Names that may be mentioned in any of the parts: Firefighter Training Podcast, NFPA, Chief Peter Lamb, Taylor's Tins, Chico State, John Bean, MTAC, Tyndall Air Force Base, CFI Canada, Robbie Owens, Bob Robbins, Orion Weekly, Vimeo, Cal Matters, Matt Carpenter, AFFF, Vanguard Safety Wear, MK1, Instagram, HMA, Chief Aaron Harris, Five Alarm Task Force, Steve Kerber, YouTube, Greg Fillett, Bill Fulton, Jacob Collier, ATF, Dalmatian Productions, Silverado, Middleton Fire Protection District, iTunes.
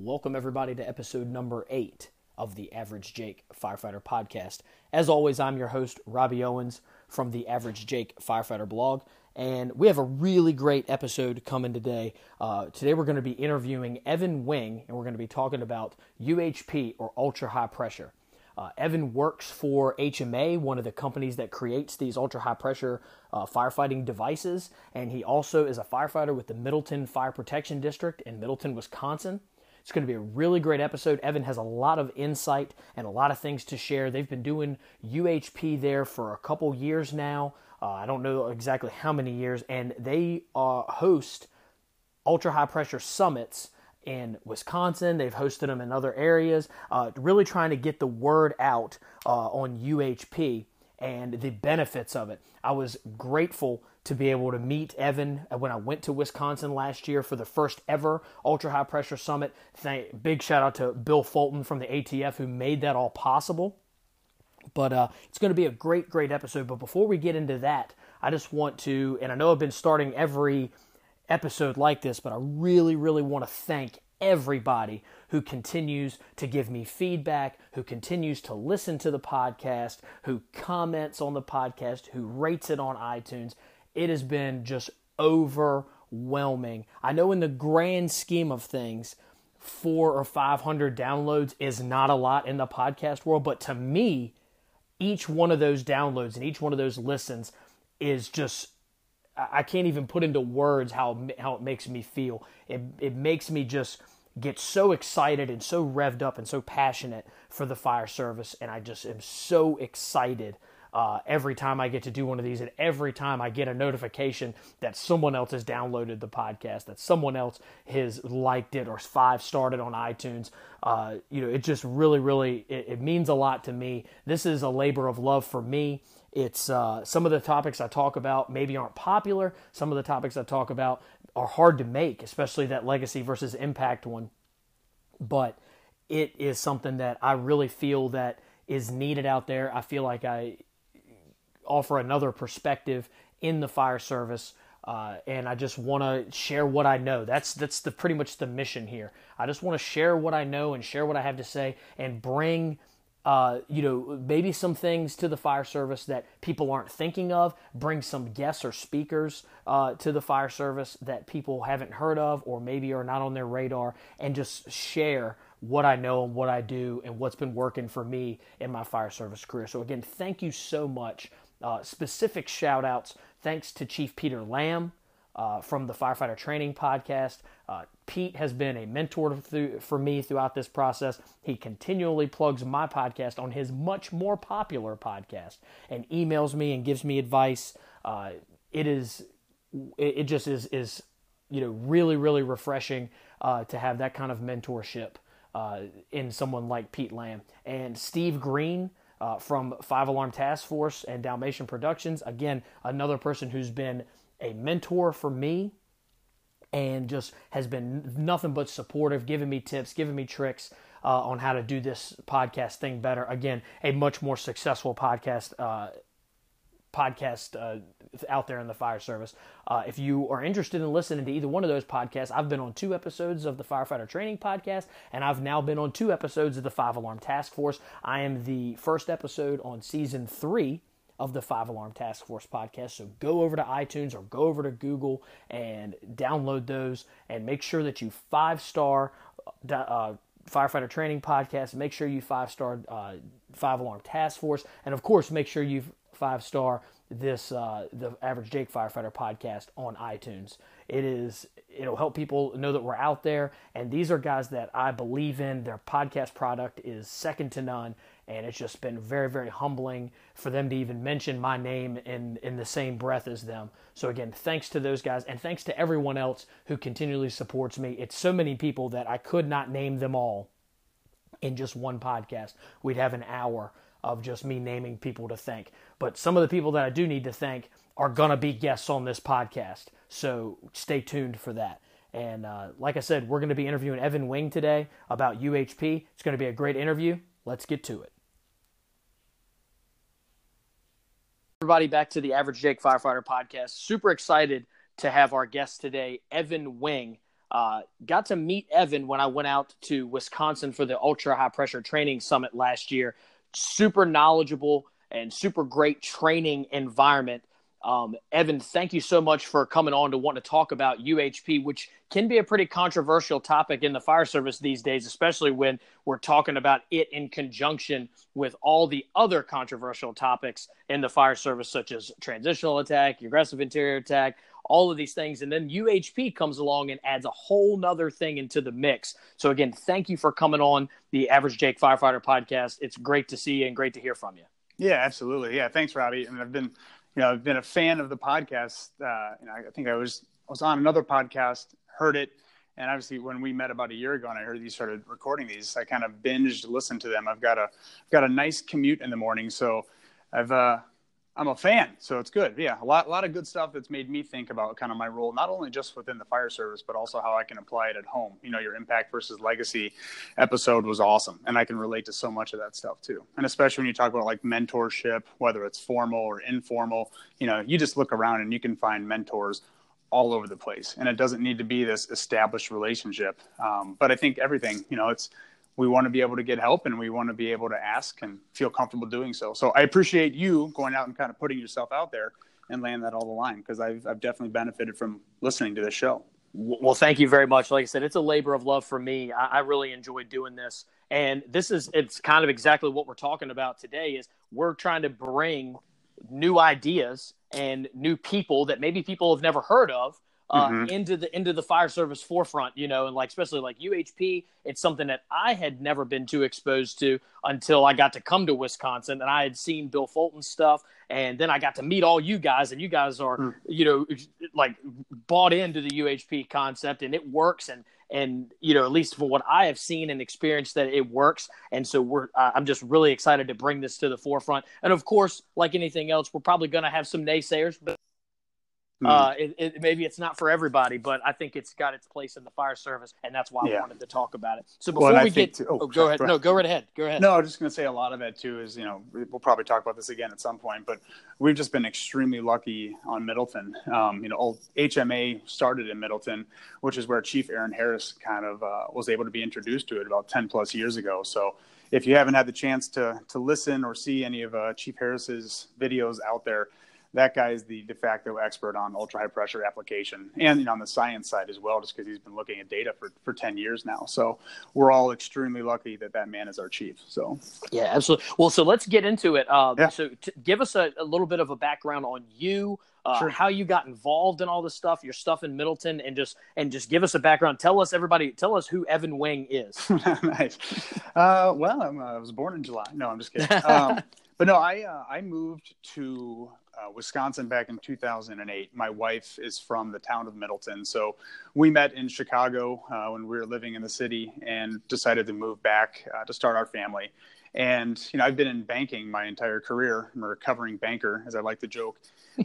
Welcome everybody to episode number 8 of the Average Jake Firefighter Podcast. As always, I'm your host, Robbie Owens from the Average Jake Firefighter blog, and we have a really great episode coming today. Today we're going to be interviewing Evan Wing, and we're going to be talking about UHP, or Ultra High Pressure. Evan works for HMA, one of the companies that creates these ultra-high-pressure firefighting devices, and he also is a firefighter with the Middleton Fire Protection District in Middleton, Wisconsin. It's going to be a really great episode. Evan has a lot of insight and a lot of things to share. They've been doing UHP there for a couple years now. I don't know exactly how many years, and they host ultra-high-pressure summits in Wisconsin. They've hosted them in other areas, really trying to get the word out on UHP and the benefits of it. I was grateful to be able to meet Evan when I went to Wisconsin last year for the first ever Ultra High Pressure Summit. Big shout out to Bill Fulton from the ATF who made that all possible. But it's going to be a great, great episode. But before we get into that, I just want to, and I know I've been starting every episode like this, but I really, want to thank everybody who continues to give me feedback, who continues to listen to the podcast, who comments on the podcast, who rates it on iTunes. It has been just overwhelming. I know in the grand scheme of things, 400 or 500 downloads is not a lot in the podcast world, but to me, each one of those downloads and each one of those listens is just, I can't even put into words how it makes me feel. It makes me just get so excited and so revved up and so passionate for the fire service, and I just am so excited every time I get to do one of these, and every time I get a notification that someone else has downloaded the podcast, that someone else has liked it or 5-starred it on iTunes. It just really, it means a lot to me. This is a labor of love for me. It's some of the topics I talk about maybe aren't popular. Some of the topics I talk about are hard to make, especially that legacy versus impact one. But it is something that I really feel that is needed out there. I feel like I offer another perspective in the fire service, and I just want to share what I know. That's the pretty much the mission here. I just want to share what I know and share what I have to say and bring maybe some things to the fire service that people aren't thinking of, bring some guests or speakers to the fire service that people haven't heard of or maybe are not on their radar, and just share what I know and what I do and what's been working for me in my fire service career. So again, thank you so much. Specific shout outs. Thanks to Chief Peter Lamb from the Firefighter Training Podcast. Pete has been a mentor for me throughout this process. He continually plugs my podcast on his much more popular podcast and emails me and gives me advice. It just is really, refreshing to have that kind of mentorship in someone like Pete Lamb. And Steve Green from Five Alarm Task Force and Dalmatian Productions, again, another person who's been a mentor for me and just has been nothing but supportive, giving me tips, giving me tricks on how to do this podcast thing better. Again, a much more successful podcast out there in the fire service. If you are interested in listening to either one of those podcasts, I've been on 2 episodes of the Firefighter Training Podcast, and I've now been on 2 episodes of the Five Alarm Task Force. I am the first episode on season 3 of the Five Alarm Task Force podcast. So go over to iTunes or go over to Google and download those, and make sure that you 5-star Firefighter Training Podcast. Make sure you 5-star Five Alarm Task Force. And of course, make sure you 5-star this the Average Jake Firefighter podcast on iTunes. It'll help people know that we're out there, and these are guys that I believe in. Their podcast product is second to none, and it's just been very, very humbling for them to even mention my name in the same breath as them. So again, thanks to those guys, and thanks to everyone else who continually supports me. It's so many people that I could not name them all in just one podcast. We'd have an hour of just me naming people to thank. But some of the people that I do need to thank are going to be guests on this podcast. So stay tuned for that. And like I said, we're going to be interviewing Evan Wing today about UHP. It's going to be a great interview. Let's get to it. Everybody, back to the Average Jake Firefighter Podcast. Super excited to have our guest today, Evan Wing. Got to meet Evan when I went out to Wisconsin for the Ultra High Pressure Training Summit last year. Super knowledgeable and super great training environment. Evan, thank you so much for coming on to want to talk about UHP, which can be a pretty controversial topic in the fire service these days, especially when we're talking about it in conjunction with all the other controversial topics in the fire service, such as transitional attack, aggressive interior attack, all of these things. And then UHP comes along and adds a whole nother thing into the mix. So again, thank you for coming on the Average Jake Firefighter podcast. It's great to see you and great to hear from you. Yeah, absolutely. Yeah. Thanks, Robbie. I mean, I've been a fan of the podcast. I think I was on another podcast, heard it. And obviously when we met about a year ago and I heard you started recording these, I kind of binged, listened to them. I've got a nice commute in the morning. So I'm a fan. So it's good. Yeah. A lot of good stuff that's made me think about kind of my role, not only just within the fire service, but also how I can apply it at home. You know, your impact versus legacy episode was awesome. And I can relate to so much of that stuff too. And especially when you talk about like mentorship, whether it's formal or informal, you know, you just look around and you can find mentors all over the place. And it doesn't need to be this established relationship. But I think everything, you know, we want to be able to get help and we want to be able to ask and feel comfortable doing so. So I appreciate you going out and kind of putting yourself out there and laying that all the line, because I've definitely benefited from listening to this show. Well, thank you very much. Like I said, it's a labor of love for me. I really enjoy doing this. And it's kind of exactly what we're talking about today is we're trying to bring new ideas and new people that maybe people have never heard of into the fire service forefront, you know, and like, especially like UHP, it's something that I had never been too exposed to until I got to come to Wisconsin and I had seen Bill Fulton stuff. And then I got to meet all you guys and you guys are, you know, like bought into the UHP concept and it works. And, you know, at least for what I have seen and experienced that it works. And so I'm just really excited to bring this to the forefront. And of course, like anything else, we're probably going to have some naysayers, but maybe it's not for everybody, but I think it's got its place in the fire service, and that's why I wanted to talk about it. So before go ahead. No, I was just going to say a lot of that too is, you know, we'll probably talk about this again at some point, but we've just been extremely lucky on Middleton. You know, old HMA started in Middleton, which is where Chief Aaron Harris kind of was able to be introduced to it about 10 plus years ago. So if you haven't had the chance to listen or see any of Chief Harris's videos out there, that guy is the de facto expert on ultra high pressure application and, you know, on the science side as well, just because he's been looking at data for 10 years now. So we're all extremely lucky that man is our chief. So, yeah, absolutely. Well, so let's get into it. So give us a little bit of a background on you, how you got involved in all this stuff, your stuff in Middleton, and just give us a background. Tell us who Evan Wing is. Nice. Well, I was born in July. No, I'm just kidding. But no, I moved to Wisconsin back in 2008. My wife is from the town of Middleton. So we met in Chicago when we were living in the city and decided to move back to start our family. And, you know, I've been in banking my entire career. I'm a recovering banker, as I like to joke.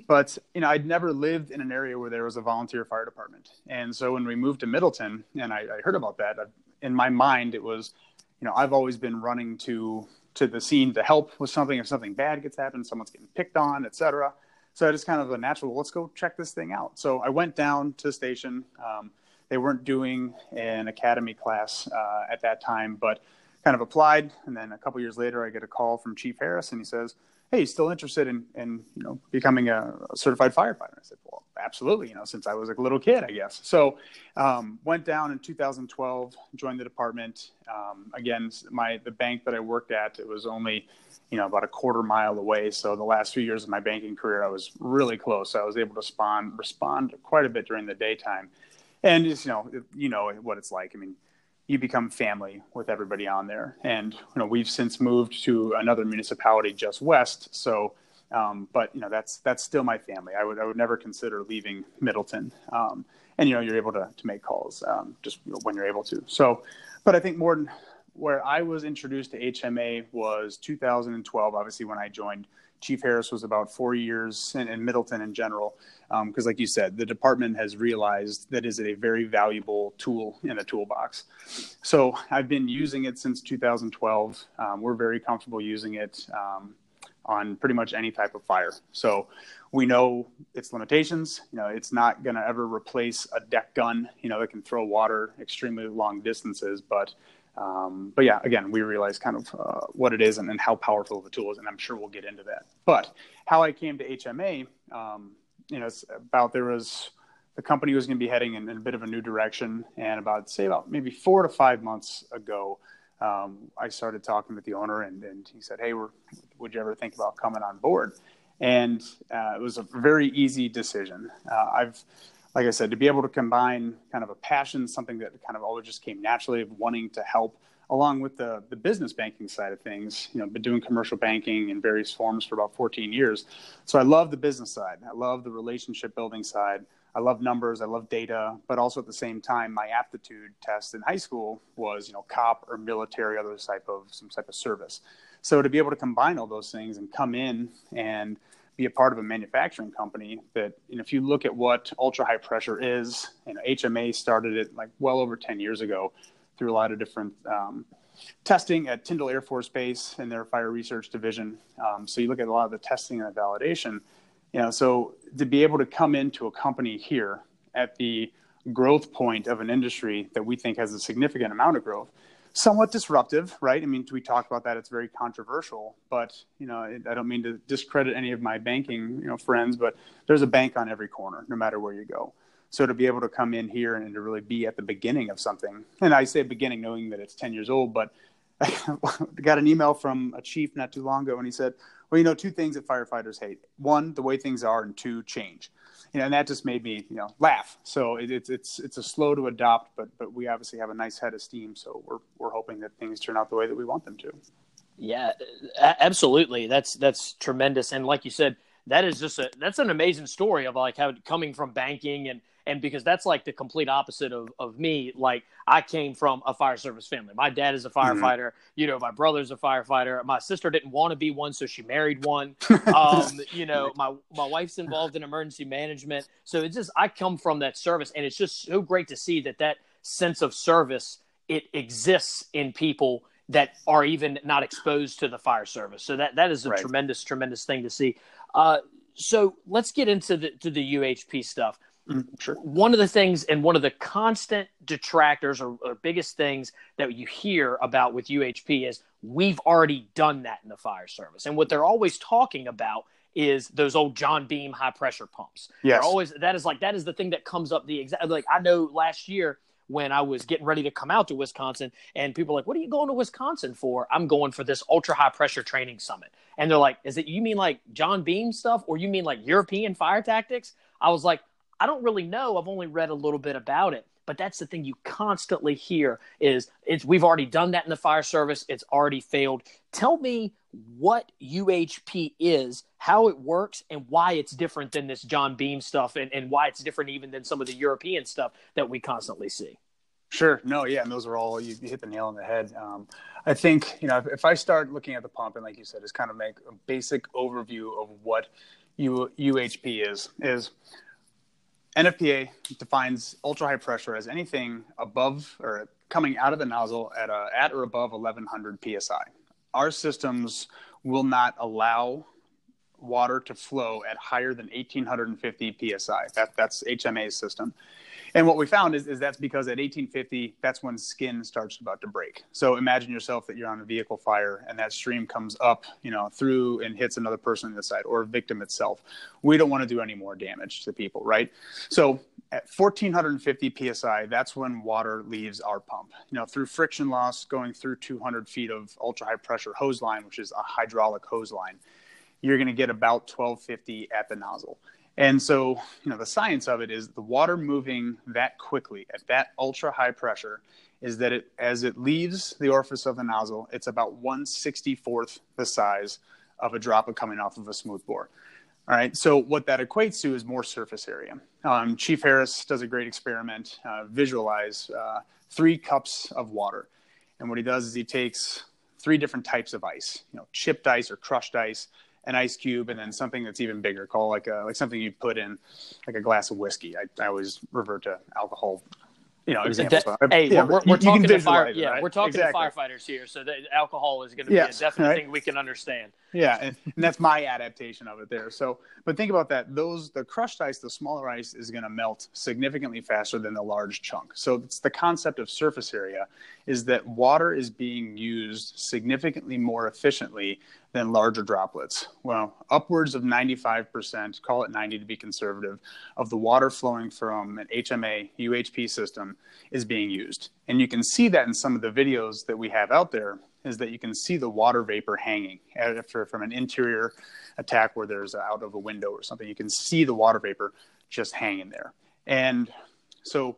But, you know, I'd never lived in an area where there was a volunteer fire department. And so when we moved to Middleton and I heard about that, in my mind, it was, you know, I've always been running to the scene to help with something. If something bad gets happened, someone's getting picked on, etc. So it's kind of a natural, let's go check this thing out. So I went down to the station. They weren't doing an academy class at that time, but kind of applied. And then a couple years later, I get a call from Chief Harris and he says, hey, you still interested in you know, becoming a certified firefighter? I said, well, absolutely, you know, since I was a little kid, I guess. So went down in 2012, joined the department. Again, the bank that I worked at, it was only, you know, about a quarter mile away. So the last few years of my banking career, I was really close. I was able to respond quite a bit during the daytime. And just, you know what it's like. I mean, you become family with everybody on there. And, you know, we've since moved to another municipality just west. So, but, you know, that's still my family. I would never consider leaving Middleton. And, you know, you're able to make calls just when you're able to. So, but I think more than where I was introduced to HMA was 2012, obviously, when I joined. Chief Harris was about 4 years in Middleton in general, because like you said, the department has realized that is a very valuable tool in the toolbox. So I've been using it since 2012. We're very comfortable using it. on pretty much any type of fire. So we know its limitations. You know, it's not going to ever replace a deck gun, you know, that can throw water extremely long distances. But yeah, again, we realize kind of what it is and how powerful the tool is. And I'm sure we'll get into that. But how I came to HMA, you know, it's about, there was, the company was going to be heading in a bit of a new direction. And about maybe 4 to 5 months ago, I started talking with the owner, and he said, hey, would you ever think about coming on board? And it was a very easy decision. Like I said, to be able to combine kind of a passion, something that kind of always just came naturally, of wanting to help, along with the business banking side of things. You know, been doing commercial banking in various forms for about 14 years. So I love the business side. I love the relationship building side. I love numbers, I love data, but also at the same time, my aptitude test in high school was, you know, cop or military, other type of, some type of service. So to be able to combine all those things and come in and be a part of a manufacturing company that, you know, if you look at what ultra high pressure is, you know, HMA started it like well over 10 years ago through a lot of different testing at Tyndall Air Force Base and their fire research division. So you look at a lot of the testing and the validation. You know, so to be able to come into a company here at the growth point of an industry that we think has a significant amount of growth, somewhat disruptive, right? I mean, we talked about that. It's very controversial, but, you know, I don't mean to discredit any of my banking, you know, friends, but there's a bank on every corner, no matter where you go. So to be able to come in here and to really be at the beginning of something, and I say beginning knowing that it's 10 years old, but I got an email from a chief not too long ago, and he said, well, you know, two things that firefighters hate. One, the way things are, and two, change. You know, and that just made me, you know, laugh. So it's a slow to adopt, but we obviously have a nice head of steam. So we're hoping that things turn out the way that we want them to. Yeah, absolutely. That's tremendous. And like you said, that is just that's an amazing story of like how coming from banking and because that's like the complete opposite of me. Like I came from a fire service family. My dad is a firefighter. Mm-hmm. You know, my brother's a firefighter. My sister didn't want to be one, so she married one. You know, my wife's involved in emergency management. So it's just, I come from that service, and it's just so great to see that sense of service, it exists in people that are even not exposed to the fire service. So that is a right. tremendous thing to see. So let's get into the UHP stuff. Sure. One of the things and one of the constant detractors or biggest things that you hear about with UHP is we've already done that in the fire service. And what they're always talking about is those old John Beam high pressure pumps. Yes. They're always, that is the thing that comes up the exact, like I know last year when I was getting ready to come out to Wisconsin and people are like, what are you going to Wisconsin for? I'm going for this ultra high pressure training summit. And they're like, is it, you mean like John Beam stuff or you mean like European fire tactics? I was like, I don't really know. I've only read a little bit about it, but that's the thing you constantly hear is we've already done that in the fire service. It's already failed. Tell me what UHP is, how it works, and why it's different than this John Beam stuff and why it's different even than some of the European stuff that we constantly see. Sure. No, yeah. And those are all, you hit the nail on the head. I think, you know, if I start looking at the pump and like you said, just kind of make a basic overview of what UHP is NFPA defines ultra-high pressure as anything above or coming out of the nozzle at or above 1,100 PSI. Our systems will not allow water to flow at higher than 1,850 PSI. That's HMA's system. And what we found is that's because at 1,850, that's when skin starts about to break. So imagine yourself that you're on a vehicle fire and that stream comes up, you know, through and hits another person in the side or a victim itself. We don't want to do any more damage to people, right? So at 1,450 PSI, that's when water leaves our pump. You know, through friction loss, going through 200 feet of ultra-high pressure hose line, which is a hydraulic hose line, you're going to get about 1,250 at the nozzle. And so, you know, the science of it is the water moving that quickly at that ultra high pressure is that it, as it leaves the orifice of the nozzle, it's about 1/64th the size of a droplet coming off of a smooth bore. All right. So what that equates to is more surface area. Chief Harris does a great experiment, visualize 3 cups of water. And what he does is he takes 3 different types of ice, you know, chipped ice or crushed ice, an ice cube, and then something that's even bigger, call like something you put in like a glass of whiskey. I always revert to alcohol you know, examples. We're talking to firefighters here, so the alcohol is going to be a definite thing we can understand. Yeah, and that's my adaptation of it there. So, but think about that. The crushed ice, the smaller ice, is going to melt significantly faster than the large chunk. So it's the concept of surface area, is that water is being used significantly more efficiently than larger droplets. Well, upwards of 95%, call it 90 to be conservative, of the water flowing from an HMA, UHP system is being used. And you can see that in some of the videos that we have out there, is that you can see the water vapor hanging after from an interior attack where there's out of a window or something. You can see the water vapor just hanging there. And so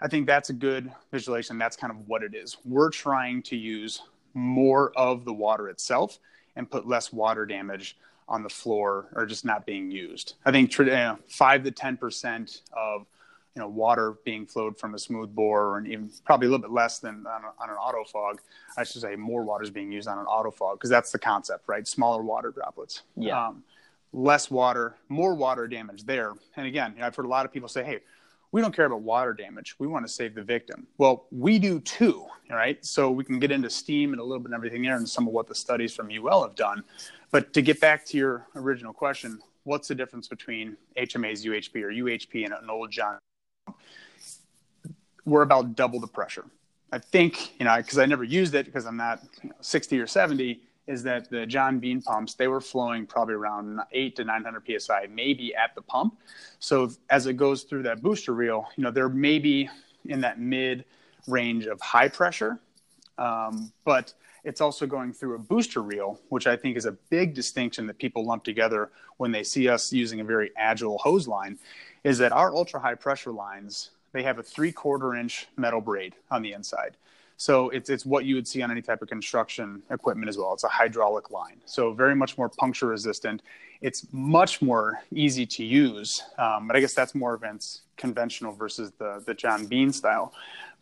I think that's a good visualization. That's kind of what it is. We're trying to use more of the water itself and put less water damage on the floor or just not being used. I think 5 to 10% of water being flowed from a smooth bore, and even probably a little bit less than on an auto fog. I should say more water is being used on an auto fog, because that's the concept, right? Smaller water droplets. Yeah. Less water, more water damage there. And again, I've heard a lot of people say, hey, we don't care about water damage. We want to save the victim. Well, we do too, all right? So we can get into steam and a little bit of everything there and some of what the studies from UL have done. But to get back to your original question, what's the difference between HMA's UHP or UHP and an old John? We're about double the pressure. I think, because I never used it because I'm not 60 or 70, is that the John Bean pumps, they were flowing probably around 800 to 900 PSI, maybe at the pump. So as it goes through that booster reel, they're maybe in that mid range of high pressure, but it's also going through a booster reel, which I think is a big distinction that people lump together when they see us using a very agile hose line, is that our ultra high pressure lines, they have a 3/4 inch metal braid on the inside. So it's what you would see on any type of construction equipment as well. It's a hydraulic line, so very much more puncture resistant. It's much more easy to use, but I guess that's more conventional versus the John Bean style.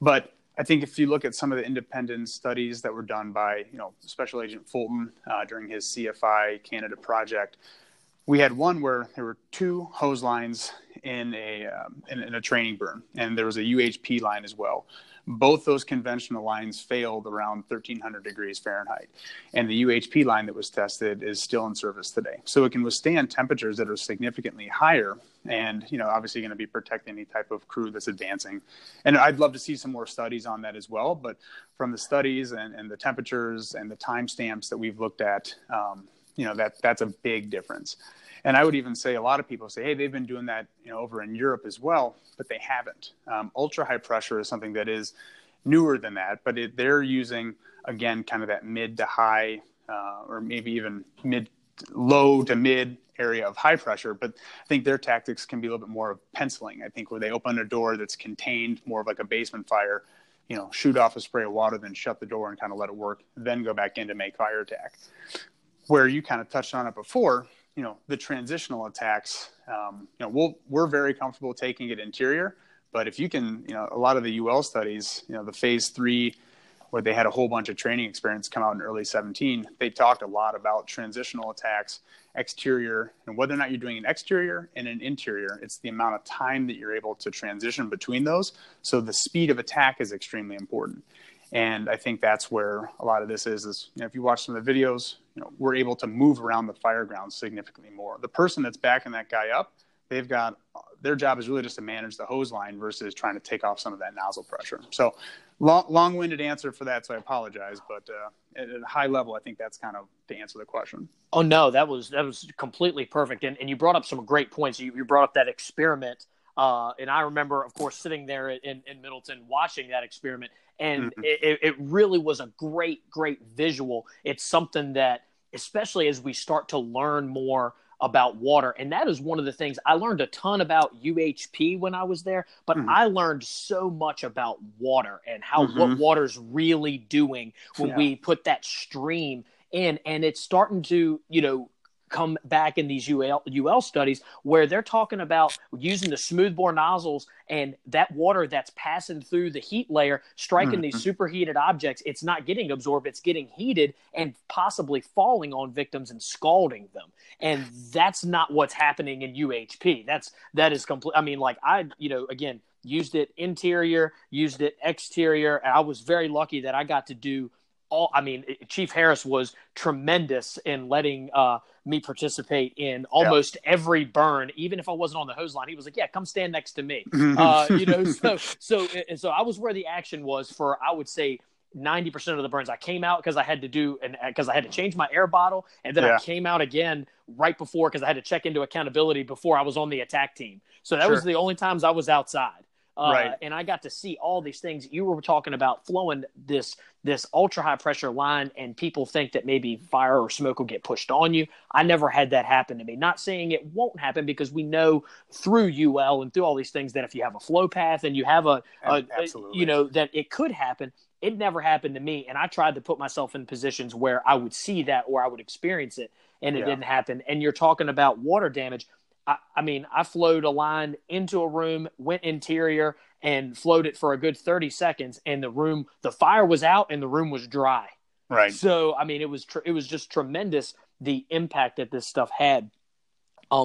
But I think if you look at some of the independent studies that were done by Special Agent Fulton during his CFI Canada project, we had one where there were two hose lines in a training burn, and there was a UHP line as well. Both those conventional lines failed around 1,300 degrees Fahrenheit. And the UHP line that was tested is still in service today. So it can withstand temperatures that are significantly higher and, obviously going to be protecting any type of crew that's advancing. And I'd love to see some more studies on that as well. But from the studies and the temperatures and the timestamps that we've looked at, that's a big difference. And I would even say a lot of people say, hey, they've been doing that over in Europe as well, but they haven't. Ultra high pressure is something that is newer than that, but they're using, again, kind of that mid to high or maybe even low to mid area of high pressure. But I think their tactics can be a little bit more of penciling, I think, where they open a door that's contained, more of like a basement fire, shoot off a spray of water, then shut the door and kind of let it work, then go back in to make fire attack. Where you kind of touched on it before, the transitional attacks, we're very comfortable taking it interior, but if you can, a lot of the UL studies, the phase 3, where they had a whole bunch of training experience come out in early 2017, they talked a lot about transitional attacks, exterior, and whether or not you're doing an exterior and an interior, it's the amount of time that you're able to transition between those. So the speed of attack is extremely important. And I think that's where a lot of this is if you watch some of the videos, we're able to move around the fire ground significantly more. The person that's backing that guy up, their job is really just to manage the hose line versus trying to take off some of that nozzle pressure. So long-winded answer for that, so I apologize. But at a high level, I think that's kind of the answer to the question. Oh, no, that was completely perfect. And you brought up some great points. You brought up that experiment. And I remember, of course, sitting there in Middleton watching that experiment. And mm-hmm. it really was a great, great visual. It's something that, especially as we start to learn more about water, and that is one of the things I learned a ton about UHP when I was there, but mm-hmm. I learned so much about water and how mm-hmm. what water's really doing when we put that stream in. And it's starting to, come back in these UL studies where they're talking about using the smoothbore nozzles and that water that's passing through the heat layer, striking mm-hmm. these superheated objects, it's not getting absorbed, it's getting heated and possibly falling on victims and scalding them. And that's not what's happening in UHP. That is complete. I mean, like I, again, used it interior, used it exterior. And I was very lucky that I got to do all. I mean, Chief Harris was tremendous in letting me participate in almost every burn, even if I wasn't on the hose line. He was like, "Yeah, come stand next to me." You know, so I was where the action was for, I would say, 90% of the burns. I came out because I had to do, and because I had to change my air bottle, and then I came out again right before, because I had to check into accountability before I was on the attack team. So that was the only times I was outside. And I got to see all these things you were talking about, flowing this ultra high pressure line, and people think that maybe fire or smoke will get pushed on you. I never had that happen to me. Not saying it won't happen, because we know through UL and through all these things that if you have a flow path and you have that it could happen. It never happened to me, and I tried to put myself in positions where I would see that or I would experience it, and it didn't happen. And you're talking about water damage. I mean, I flowed a line into a room, went interior, and flowed it for a good 30 seconds, and the fire was out and the room was dry. Right. So, I mean, it was just tremendous, the impact that this stuff had.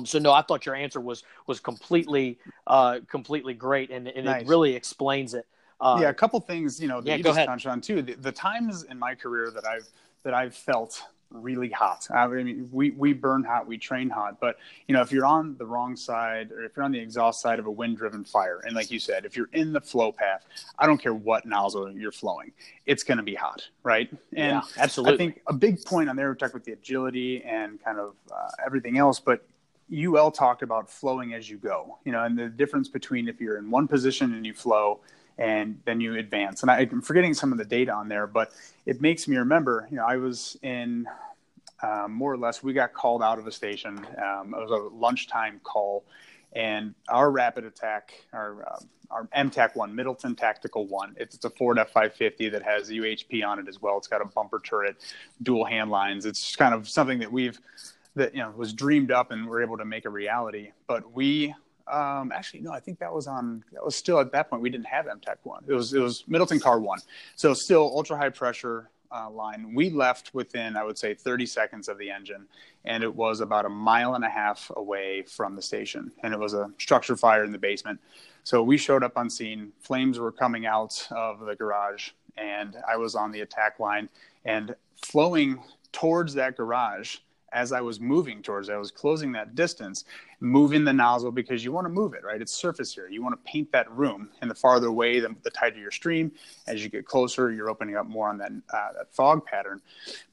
So no, I thought your answer was completely great, and nice. It really explains it. A couple things, that you just touched on too. The times in my career that I've felt really hot. I mean, we burn hot, we train hot, but if you're on the wrong side, or if you're on the exhaust side of a wind-driven fire, and like you said, if you're in the flow path, I don't care what nozzle you're flowing, it's going to be hot, right? And absolutely. I think a big point on there, we talked about the agility and kind of everything else, but UL talked about flowing as you go, and the difference between if you're in one position and you flow, and then you advance. And I'm forgetting some of the data on there, but it makes me remember, I was in more or less, we got called out of a station. It was a lunchtime call, and our rapid attack, our MTAC 1, Middleton Tactical 1, it's a Ford F550 that has UHP on it as well. It's got a bumper turret, dual hand lines. It's just kind of something that was dreamed up and we're able to make a reality. But we... I think that was still at that point, we didn't have MTAC 1. It was Middleton Car 1. So still ultra high pressure line. We left within, I would say, 30 seconds of the engine, and it was about 1.5 miles away from the station. And it was a structure fire in the basement. So we showed up on scene, flames were coming out of the garage, and I was on the attack line and flowing towards that garage. As I was moving towards it, I was closing that distance, moving the nozzle, because you want to move it, right? It's surface here. You want to paint that room, and the farther away, the tighter your stream. As you get closer, you're opening up more on that fog pattern,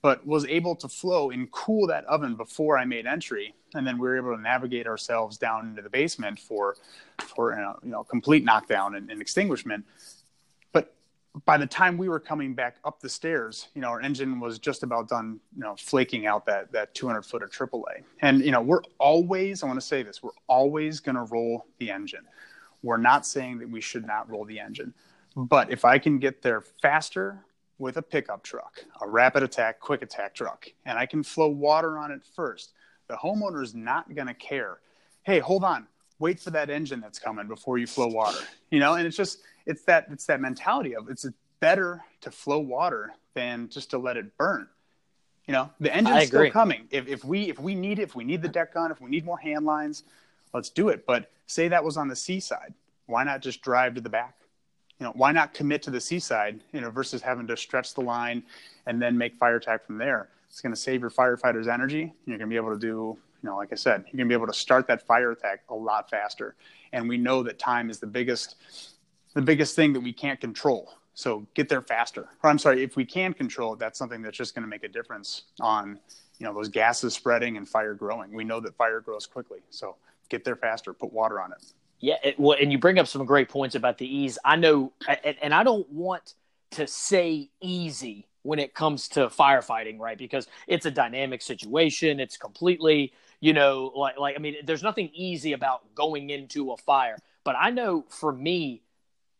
but was able to flow and cool that oven before I made entry. And then we were able to navigate ourselves down into the basement for complete knockdown and extinguishment. By the time we were coming back up the stairs, our engine was just about done, flaking out that 200-foot of AAA. And, we're always, I want to say this, we're always going to roll the engine. We're not saying that we should not roll the engine. But if I can get there faster with a pickup truck, a rapid attack, quick attack truck, and I can flow water on it first, the homeowner's not going to care. Hey, hold on. Wait for that engine that's coming before you flow water, and it's just, it's that mentality of it's better to flow water than just to let it burn. The engine's still coming. If we need it, if we need the deck gun, if we need more hand lines, let's do it. But say that was on the seaside. Why not just drive to the back? Why not commit to the seaside, versus having to stretch the line and then make fire attack from there? It's going to save your firefighters energy, and you're going to be able to do, like I said, you're going to be able to start that fire attack a lot faster. And we know that time is the biggest thing that we can't control. So get there faster. Or I'm sorry, if we can control it, that's something that's just going to make a difference on, those gases spreading and fire growing. We know that fire grows quickly. So get there faster, put water on it. Yeah. And you bring up some great points about the ease. I know, and I don't want to say easy when it comes to firefighting, right? Because it's a dynamic situation. It's completely, there's nothing easy about going into a fire. But I know for me,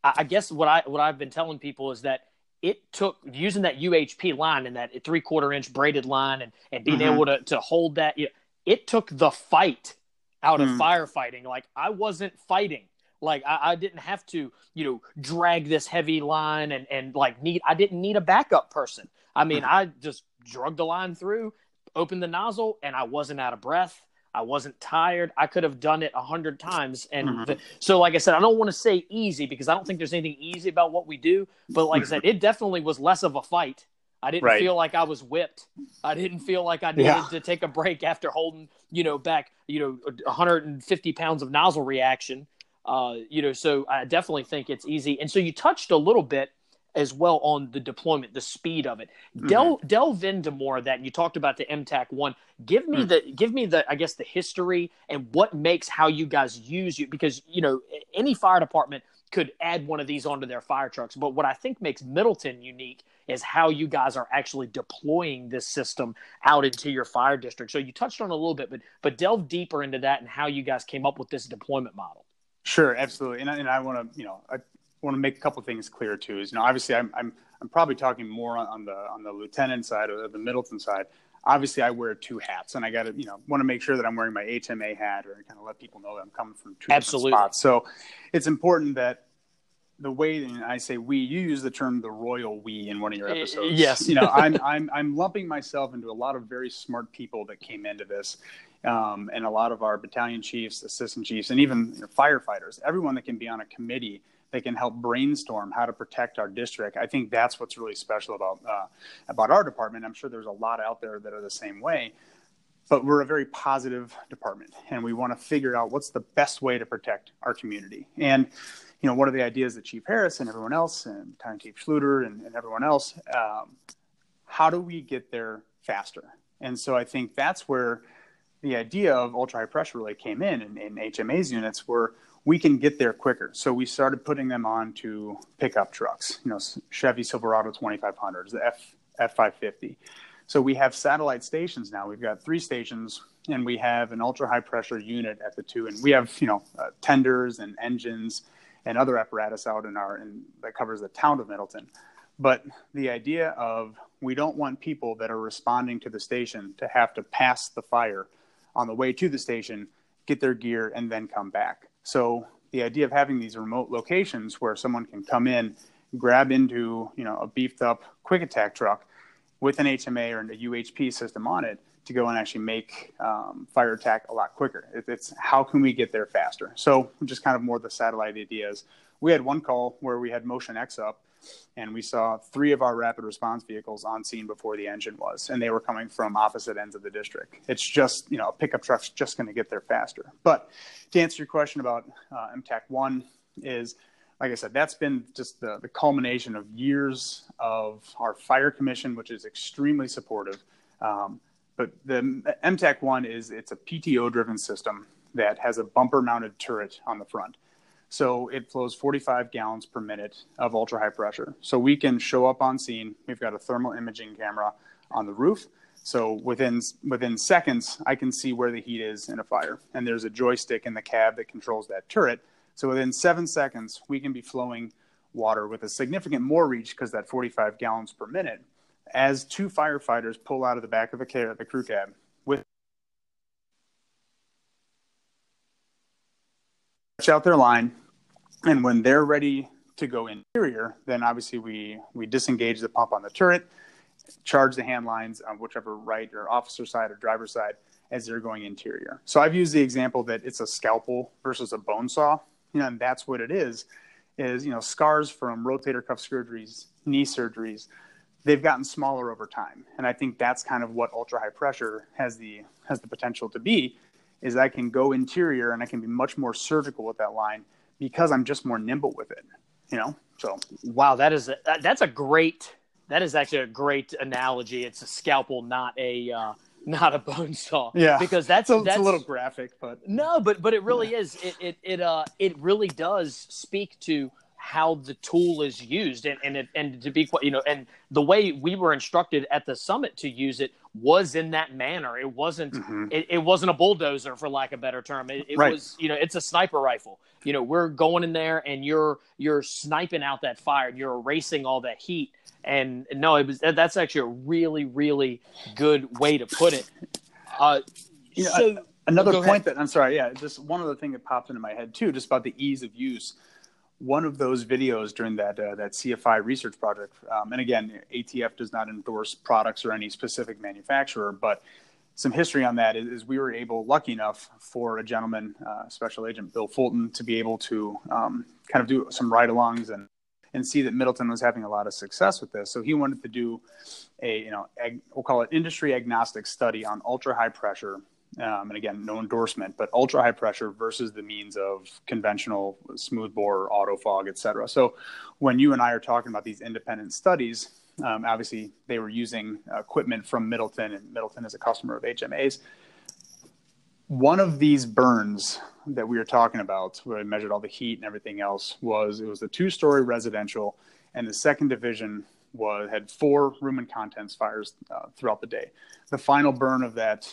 I guess what I've been telling people is that it took using that UHP line and that 3/4-inch braided line and being able to hold that. It took the fight out of firefighting. Like, I wasn't fighting. Like, I didn't have to, drag this heavy line I didn't need a backup person. I mean, I just drug the line through, opened the nozzle, and I wasn't out of breath. I wasn't tired. I could have done it 100 times. And so, like I said, I don't want to say easy because I don't think there's anything easy about what we do. But like I said, it definitely was less of a fight. I didn't feel like I was whipped. I didn't feel like I needed to take a break after holding, you know, back, you know, 150 pounds of nozzle reaction. You know, so I definitely think it's easy. And so you touched a little bit as well on the deployment, the speed of it. Delve into more of that. And you talked about the MTAC 1. Give me the, I guess the history and what makes how you guys use you, because, you know, any fire department could add one of these onto their fire trucks. But what I think makes Middleton unique is how you guys are actually deploying this system out into your fire district. So you touched on a little bit, but delve deeper into that and how you guys came up with this deployment model. Sure, absolutely. And I want to, you know, I want to make a couple of things clear too. Is, you know, obviously I'm probably talking more on the lieutenant side or the Middleton side. Obviously, I wear two hats, and I got to, you know, want to make sure that I'm wearing my HMA hat, or kind of let people know that I'm coming from two different spots. So it's important that the way, and I say we, you use the term the royal we in one of your episodes. Yes. You know, I'm lumping myself into a lot of very smart people that came into this. And a lot of our battalion chiefs, assistant chiefs, and even, you know, firefighters, everyone that can be on a committee that can help brainstorm how to protect our district. I think that's what's really special about our department. I'm sure there's a lot out there that are the same way, but we're a very positive department, and we want to figure out what's the best way to protect our community. And, you know, one of the ideas that Chief Harris and everyone else, and Battalion Chief Schluter and everyone else, how do we get there faster? And so I think that's where the idea of ultra high pressure really came in HMA's units, where we can get there quicker. So we started putting them on to pickup trucks, you know, Chevy Silverado 2500s, the F550. So we have satellite stations now. We've got 3 stations, and we have an ultra high pressure unit at the 2, and we have, you know, tenders and engines and other apparatus out in that covers the town of Middleton. But the idea of, we don't want people that are responding to the station to have to pass the fire on the way to the station, get their gear, and then come back. So the idea of having these remote locations where someone can come in, grab into, you know, a beefed up quick attack truck with an HMA or a UHP system on it to go and actually make fire attack a lot quicker. It's how can we get there faster? So just kind of more the satellite ideas. We had one call where we had Motion X up, and we saw 3 of our rapid response vehicles on scene before the engine was, and they were coming from opposite ends of the district. It's just, you know, a pickup truck's just going to get there faster. But to answer your question about MTAC 1 is, like I said, that's been just the culmination of years of our fire commission, which is extremely supportive. But the MTAC 1 it's a PTO-driven system that has a bumper-mounted turret on the front. So it flows 45 gallons per minute of ultra-high pressure. So we can show up on scene. We've got a thermal imaging camera on the roof. So within seconds, I can see where the heat is in a fire. And there's a joystick in the cab that controls that turret. So within 7 seconds, we can be flowing water with a significant more reach, because that 45 gallons per minute, as 2 firefighters pull out of the back of the crew cab with out their line. And when they're ready to go interior, then obviously we disengage the pump on the turret, charge the hand lines on whichever right or officer side or driver's side as they're going interior. So I've used the example that it's a scalpel versus a bone saw, you know, and that's what it is, you know, scars from rotator cuff surgeries, knee surgeries, they've gotten smaller over time. And I think that's kind of what ultra high pressure has the potential to be, is I can go interior and I can be much more surgical with that line because I'm just more nimble with it, you know? So, wow, that is actually a great analogy. It's a scalpel, not a bone saw. Yeah. Because that's a little graphic, but no, but it really is. It really does speak to how the tool is used, and to be quite, you know, and the way we were instructed at the summit to use it was in that manner. It wasn't it wasn't a bulldozer, for lack of a better term. It was, you know, it's a sniper rifle. You know, we're going in there and you're sniping out that fire and you're erasing all that heat. And no, that's actually a really, really good way to put it. Another point ahead. That I'm sorry, yeah, just one other thing that popped into my head too, just about the ease of use. One of those videos during that CFI research project, and again, ATF does not endorse products or any specific manufacturer, but some history on that is we were lucky enough for a gentleman, Special Agent Bill Fulton, to be able to kind of do some ride-alongs and see that Middleton was having a lot of success with this. So he wanted to do a, we'll call it industry agnostic study on ultra-high pressure. And again, no endorsement, but ultra-high pressure versus the means of conventional smooth bore, auto fog, et cetera. So when you and I are talking about these independent studies, obviously they were using equipment from Middleton, and Middleton is a customer of HMAs. One of these burns that we were talking about, where I measured all the heat and everything else, was a two-story residential, and the second division had four room and contents fires throughout the day. The final burn of that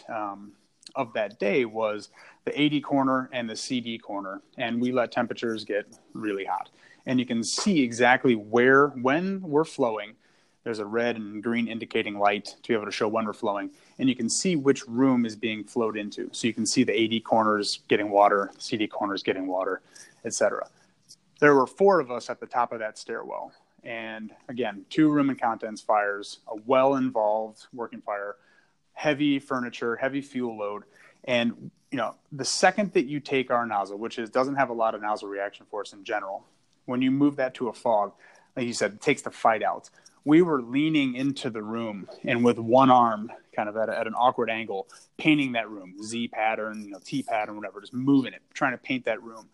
day was the AD corner and the CD corner, and we let temperatures get really hot. And you can see exactly when we're flowing. There's a red and green indicating light to be able to show when we're flowing, and you can see which room is being flowed into. So you can see the AD corners getting water, CD corners getting water, et cetera. There were four of us at the top of that stairwell. And again, two room and contents fires, a well-involved working fire, heavy furniture, heavy fuel load. And, the second that you take our nozzle, which doesn't have a lot of nozzle reaction force in general, when you move that to a fog, like you said, it takes the fight out. We were leaning into the room and with one arm kind of at an awkward angle, painting that room, Z pattern, T pattern, whatever, just moving it, trying to paint that room.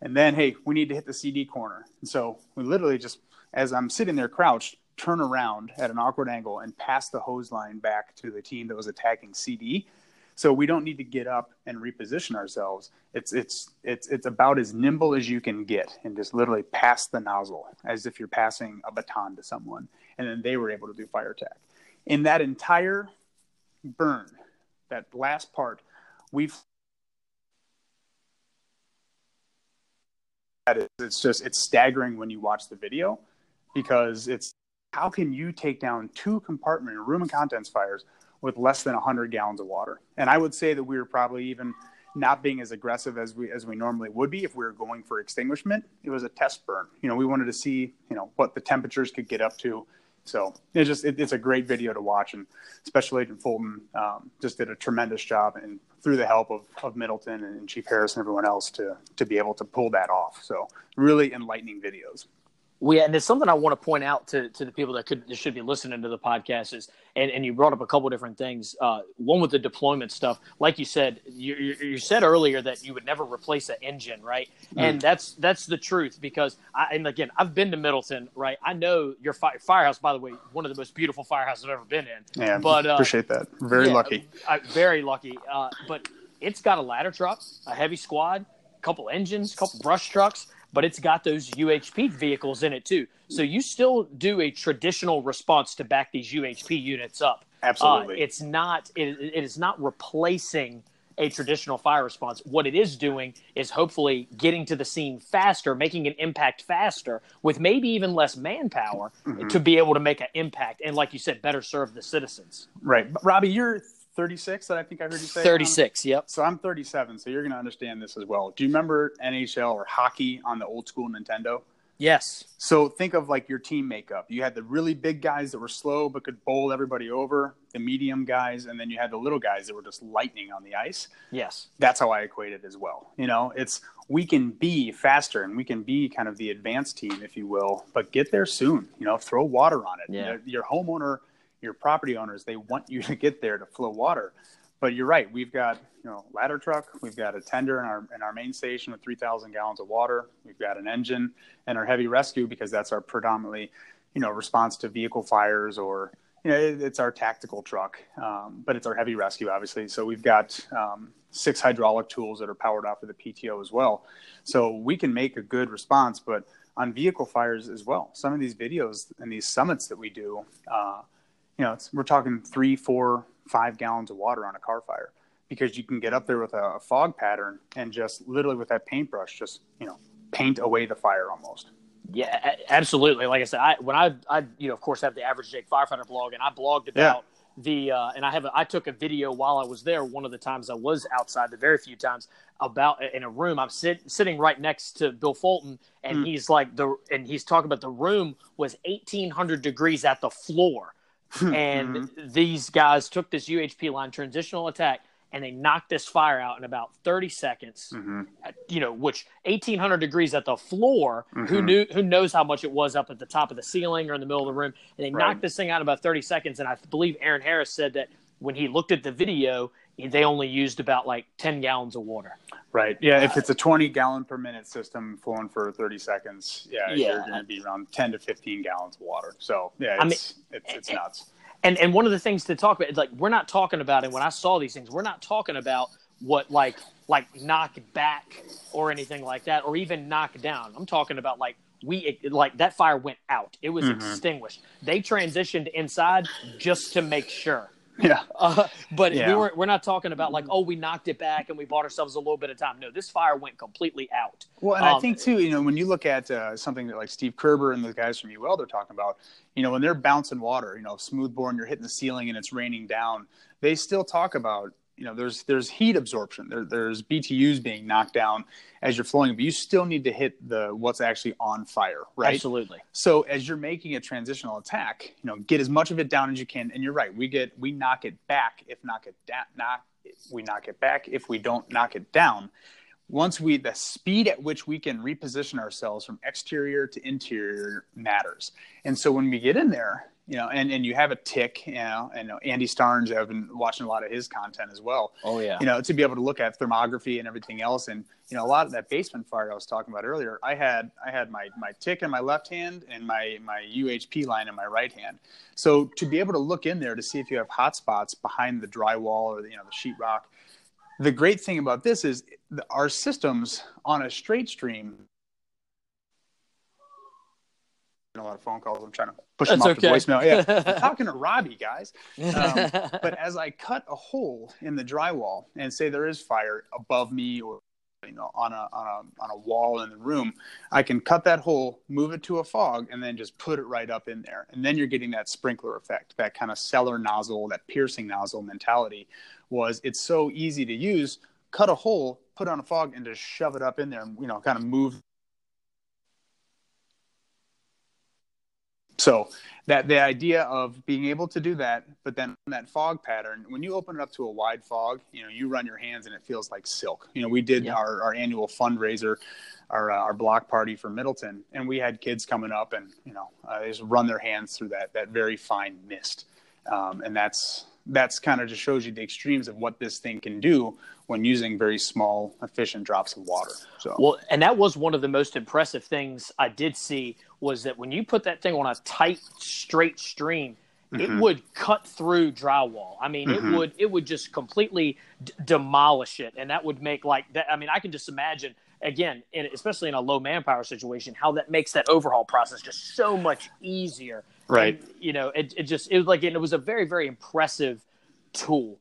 And then, hey, we need to hit the CD corner. And so we literally just, as I'm sitting there crouched, turn around at an awkward angle and pass the hose line back to the team that was attacking CD. So we don't need to get up and reposition ourselves. It's about as nimble as you can get and just literally pass the nozzle as if you're passing a baton to someone. And then they were able to do fire attack. In that entire burn, that last part, it's staggering when you watch the video, because it's how can you take down two compartment room and contents fires with less than 100 gallons of water? And I would say that we were probably even not being as aggressive as we normally would be if we were going for extinguishment. It was a test burn. We wanted to see, what the temperatures could get up to. So it's a great video to watch. And Special Agent Fulton just did a tremendous job, and through the help of Middleton and Chief Harris and everyone else to be able to pull that off. So really enlightening videos. And there's something I want to point out to the people that should be listening to the podcast is, and you brought up a couple of different things. One with the deployment stuff, like you said, you said earlier that you would never replace an engine, right? Mm-hmm. And that's the truth, because again, I've been to Middleton, right? I know your firehouse, by the way, one of the most beautiful firehouses I've ever been in. Yeah, but appreciate that. Very lucky. Very lucky. But it's got a ladder truck, a heavy squad, a couple engines, a couple brush trucks. But it's got those UHP vehicles in it too. So you still do a traditional response to back these UHP units up. Absolutely. It is not replacing a traditional fire response. What it is doing is hopefully getting to the scene faster, making an impact faster with maybe even less manpower to be able to make an impact. And like you said, better serve the citizens. Right. But Robbie, you're 36 that I think I heard you say? 36, yep. So I'm 37, so you're going to understand this as well. Do you remember NHL or hockey on the old school Nintendo? Yes. So think of like your team makeup. You had the really big guys that were slow but could bowl everybody over, the medium guys, and then you had the little guys that were just lightning on the ice. Yes. That's how I equate it as well. It's we can be faster and we can be kind of the advanced team, if you will, but get there soon. Throw water on it. Yeah. Your homeowner – your property owners, they want you to get there to flow water. But you're right. We've got, ladder truck. We've got a tender in our main station with 3,000 gallons of water. We've got an engine and our heavy rescue, because that's our predominantly, response to vehicle fires, or, it's our tactical truck, but it's our heavy rescue, obviously. So we've got 6 hydraulic tools that are powered off of the PTO as well. So we can make a good response, but on vehicle fires as well. Some of these videos and these summits that we do, we're talking 3, 4, 5 gallons of water on a car fire, because you can get up there with a fog pattern and just literally with that paintbrush, just, paint away the fire almost. Yeah, absolutely. Like I said, I of course have the Average Jake Firefighter blog, and I blogged about I took a video while I was there. One of the times I was outside, the very few times, about in a room. I'm sitting right next to Bill Fulton, and he's talking about the room was 1,800 degrees at the floor. And these guys took this UHP line transitional attack and they knocked this fire out in about 30 seconds, you know, which 1,800 degrees at the floor, who knows how much it was up at the top of the ceiling or in the middle of the room. And they knocked this thing out in about 30 seconds. And I believe Aaron Harris said that when he looked at the video, they only used about like 10 gallons of water. Right. Yeah. If it's a 20 gallon per minute system flowing for 30 seconds, you're going to be around 10 to 15 gallons of water. So yeah, it's nuts. And one of the things to talk about is, like, we're not talking about, and when I saw these things, we're not talking about what like knock back or anything like that, or even knock down. I'm talking about that fire went out. It was extinguished. They transitioned inside just to make sure. Yeah. We're not talking about like, oh, we knocked it back and we bought ourselves a little bit of time. No, this fire went completely out. Well, and I think too, you know, when you look at something that like Steve Kerber and the guys from UL, they're talking about, you know, when they're bouncing water, you know, smoothbore and you're hitting the ceiling and it's raining down, they still talk about, you know, there's heat absorption. There's BTUs being knocked down as you're flowing, but you still need to hit what's actually on fire, right? Absolutely. So as you're making a transitional attack, you know, get as much of it down as you can. And you're right, we knock it back if we knock it back if we don't knock it down. Once the speed at which we can reposition ourselves from exterior to interior matters. And so when we get in there, you know, and you have a tick, you know, and Andy Starnes, I've been watching a lot of his content as well. Oh, yeah. You know, to be able to look at thermography and everything else. And, you know, a lot of that basement fire I was talking about earlier, I had my tick in my left hand and my UHP line in my right hand. So to be able to look in there to see if you have hot spots behind the drywall or, you know, the sheetrock. The great thing about this is our systems on a straight stream. A lot of phone calls. I'm trying to push them off the voicemail. Yeah, I'm talking to Robbie, guys. But as I cut a hole in the drywall and say there is fire above me or, you know, on a wall in the room, I can cut that hole, move it to a fog, and then just put it right up in there. And then you're getting that sprinkler effect, that kind of cellar nozzle, that piercing nozzle mentality. It's so easy to use. Cut a hole, put on a fog, and just shove it up in there, and, you know, kind of move. So that the idea of being able to do that, but then that fog pattern, when you open it up to a wide fog, you know, you run your hands and it feels like silk. You know, we did our annual fundraiser, our block party for Middleton, and we had kids coming up and, you know, they just run their hands through that very fine mist. And that's kind of just shows you the extremes of what this thing can do when using very small, efficient drops of water. So, well, and that was one of the most impressive things I did see, was that when you put that thing on a tight, straight stream, it would cut through drywall. I mean, it would just completely demolish it. And that would make like that. I mean, I can just imagine, again, especially in a low manpower situation, how that makes that overhaul process just so much easier. Right. And, you know, it was like, and it was a very, very impressive tool.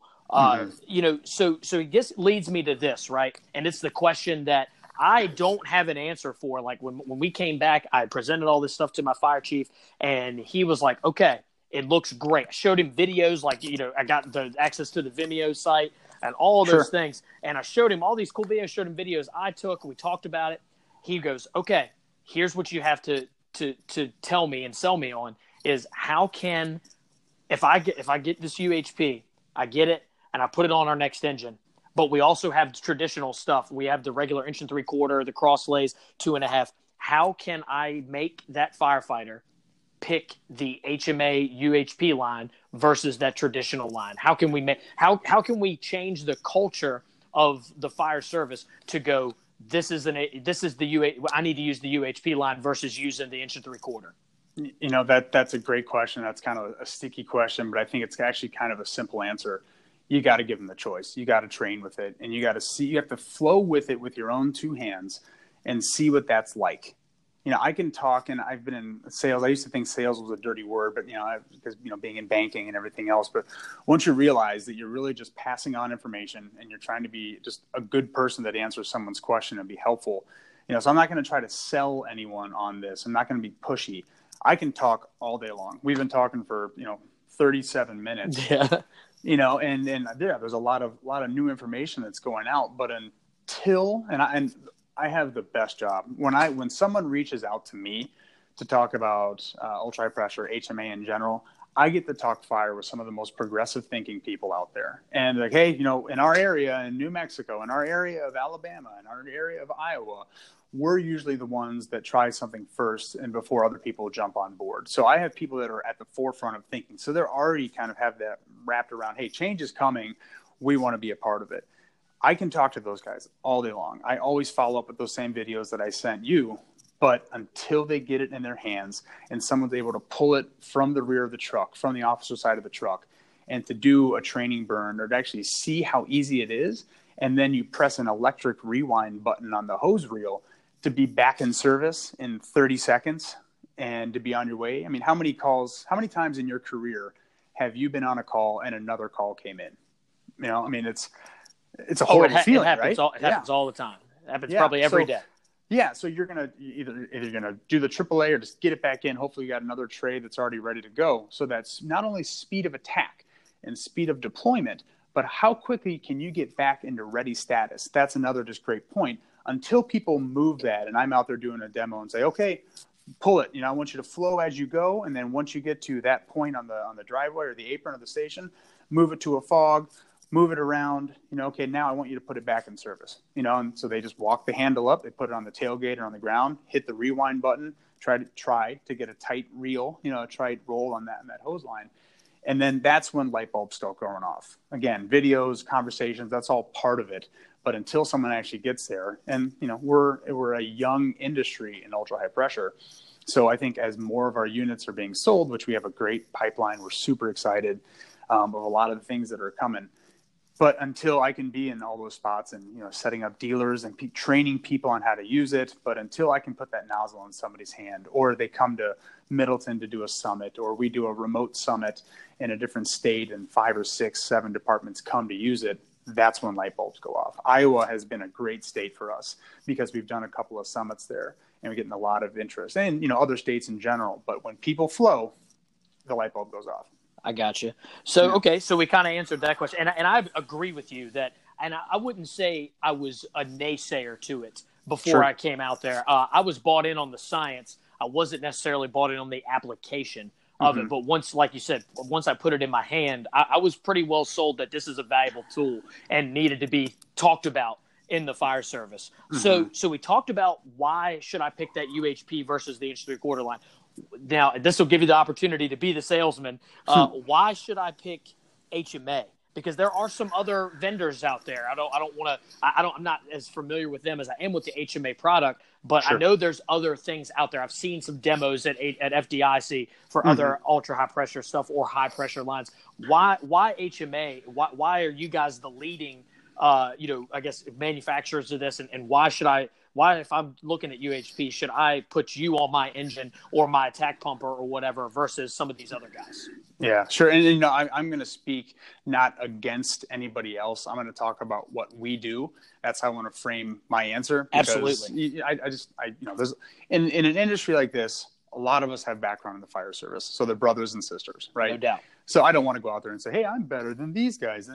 You know, so I guess leads me to this, right? And it's the question that I don't have an answer for. Like when we came back, I presented all this stuff to my fire chief and he was like, okay, it looks great. I showed him videos, like, you know, I got the access to the Vimeo site and all those things. And I showed him all these cool videos, showed him videos I took. We talked about it. He goes, okay, here's what you have to tell me and sell me on is how can, if I get this UHP, I get it and I put it on our next engine. But we also have traditional stuff. We have the regular 1 3/4 inch, the cross lays, 2.5. How can I make that firefighter pick the HMA UHP line versus that traditional line? How can we how can we change the culture of the fire service to go, I need to use the UHP line versus using the 1 3/4 inch? You know, that's a great question. That's kind of a sticky question, but I think it's actually kind of a simple answer. You got to give them the choice. You got to train with it, and you got to see. You have to flow with it with your own two hands, and see what that's like. You know, I can talk, and I've been in sales. I used to think sales was a dirty word, but you know, because you know, being in banking and everything else. But once you realize that you're really just passing on information, and you're trying to be just a good person that answers someone's question and be helpful. You know, so I'm not going to try to sell anyone on this. I'm not going to be pushy. I can talk all day long. We've been talking for 37 minutes. Yeah. You know, and there's a lot of new information that's going out, but until, and I have the best job when someone reaches out to me to talk about ultra high pressure, HMA in general, I get to talk fire with some of the most progressive thinking people out there. And like, hey, you know, in our area, in New Mexico, in our area of Alabama, in our area of Iowa, we're usually the ones that try something first and before other people jump on board. So I have people that are at the forefront of thinking. So they're already kind of have that wrapped around, hey, change is coming. We want to be a part of it. I can talk to those guys all day long. I always follow up with those same videos that I sent you. But until they get it in their hands and someone's able to pull it from the rear of the truck, from the officer side of the truck, and to do a training burn or to actually see how easy it is, and then you press an electric rewind button on the hose reel to be back in service in 30 seconds and to be on your way. I mean, how many times in your career have you been on a call and another call came in? You know, I mean, it's a horrible feeling, right? It happens all the time. It happens probably every day. Yeah, so you're gonna either gonna do the AAA or just get it back in. Hopefully, you got another tray that's already ready to go. So that's not only speed of attack and speed of deployment, but how quickly can you get back into ready status? That's another just great point. Until people move that, and I'm out there doing a demo and say, okay, pull it. You know, I want you to flow as you go, and then once you get to that point on the driveway or the apron of the station, move it to a fog. Move it around, you know, okay, now I want you to put it back in service, you know, and so they just walk the handle up, they put it on the tailgate or on the ground, hit the rewind button, try to get a tight reel, you know, a tight roll on that hose line. And then that's when light bulbs start going off. Again, videos, conversations, that's all part of it. But until someone actually gets there, and, you know, we're a young industry in ultra high pressure. So I think as more of our units are being sold, which we have a great pipeline, we're super excited of a lot of the things that are coming. But until I can be in all those spots and, you know, setting up dealers and training people on how to use it, but until I can put that nozzle in somebody's hand, or they come to Middleton to do a summit, or we do a remote summit in a different state and 5 or 6, 7 departments come to use it, that's when light bulbs go off. Iowa has been a great state for us because we've done a couple of summits there and we're getting a lot of interest, and, you know, other states in general. But when people flow, the light bulb goes off. I got you. So, okay, so we kind of answered that question. And I agree with you that – and I wouldn't say I was a naysayer to it before I came out there. I was bought in on the science. I wasn't necessarily bought in on the application of it. But once, like you said, once I put it in my hand, I was pretty well sold that this is a valuable tool and needed to be talked about in the fire service. So we talked about why should I pick that UHP versus the inch three-quarter line. Now, this will give you the opportunity to be the salesman. Why should I pick HMA? Because there are some other vendors out there. I'm not as familiar with them as I am with the HMA product, but I know there's other things out there. I've seen some demos at FDIC for other ultra high pressure stuff or high pressure lines. Why HMA? Why are you guys the leading, I guess, manufacturers of this? And why should I? Why, if I'm looking at UHP, should I put you on my engine or my attack pumper or whatever versus some of these other guys? Yeah, sure. And, you know, I'm going to speak not against anybody else. I'm going to talk about what we do. That's how I want to frame my answer. Absolutely. In an industry like this, a lot of us have background in the fire service. So they're brothers and sisters, right? No doubt. So I don't want to go out there and say, hey, I'm better than these guys.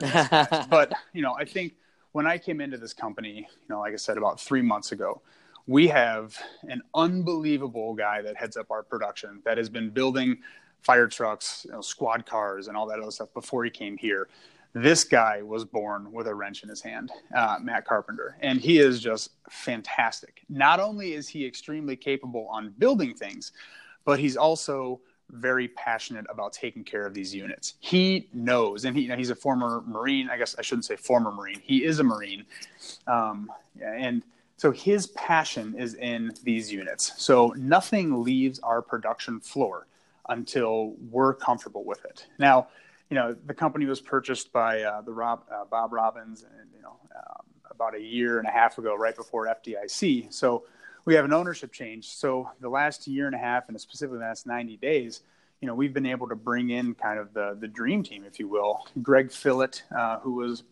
But, you know, I think when I came into this company, you know, like I said, about 3 months ago, we have an unbelievable guy that heads up our production that has been building fire trucks, you know, squad cars and all that other stuff before he came here. This guy was born with a wrench in his hand, Matt Carpenter, and he is just fantastic. Not only is he extremely capable on building things, but he's also very passionate about taking care of these units. He knows, and he's a former Marine. I guess I shouldn't say former Marine. He is a Marine. And so his passion is in these units. So nothing leaves our production floor until we're comfortable with it. Now, you know, the company was purchased by Bob Robbins, and, you know, about a year and a half ago, right before FDIC. So we have an ownership change. So the last year and a half, and specifically the last 90 days, you know, we've been able to bring in kind of the dream team, if you will. Greg Fillett, who was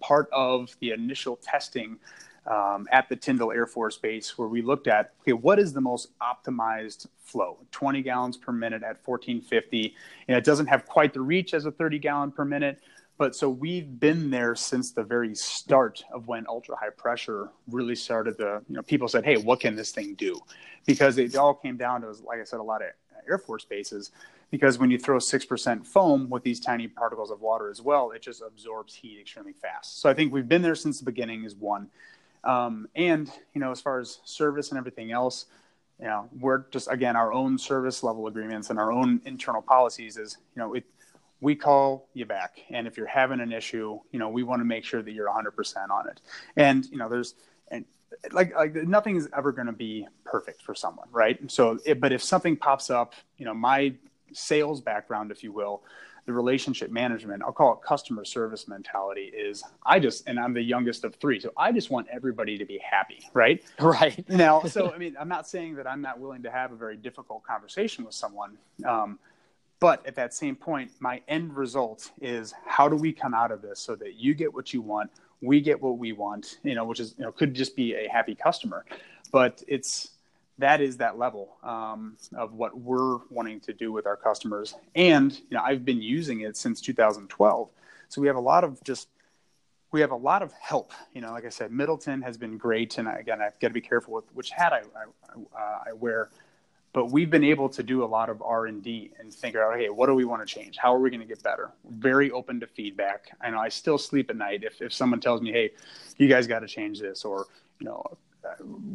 part of the initial testing at the Tyndall Air Force Base, where we looked at, okay, what is the most optimized flow? 20 gallons per minute at 1450. And it doesn't have quite the reach as a 30 gallon per minute, But so we've been there since the very start of when ultra high pressure really started to, you know, people said, hey, what can this thing do? Because it all came down to, like I said, a lot of Air Force bases, because when you throw 6% foam with these tiny particles of water as well, it just absorbs heat extremely fast. So I think we've been there since the beginning is one. And, you know, as far as service and everything else, you know, we're just, again, our own service level agreements and our own internal policies is, you know, we call you back. And if you're having an issue, you know, we want to make sure that you're 100% on it. And, you know, like nothing is ever going to be perfect for someone, right? So, but if something pops up, you know, my sales background, if you will, the relationship management, I'll call it customer service mentality, is and I'm the youngest of three. So I just want everybody to be happy, right? Right. Now, so, I mean, I'm not saying that I'm not willing to have a very difficult conversation with someone. But at that same point, my end result is, how do we come out of this so that you get what you want, we get what we want, you know, which is, you know, could just be a happy customer, but that is that level of what we're wanting to do with our customers. And, you know, I've been using it since 2012. So we have a lot of help. You know, like I said, Middleton has been great. And again, I've got to be careful with which hat I wear, but we've been able to do a lot of R&D and figure out, hey, what do we want to change? How are we going to get better? Very open to feedback. I know I still sleep at night if someone tells me, hey, you guys got to change this, or, you know,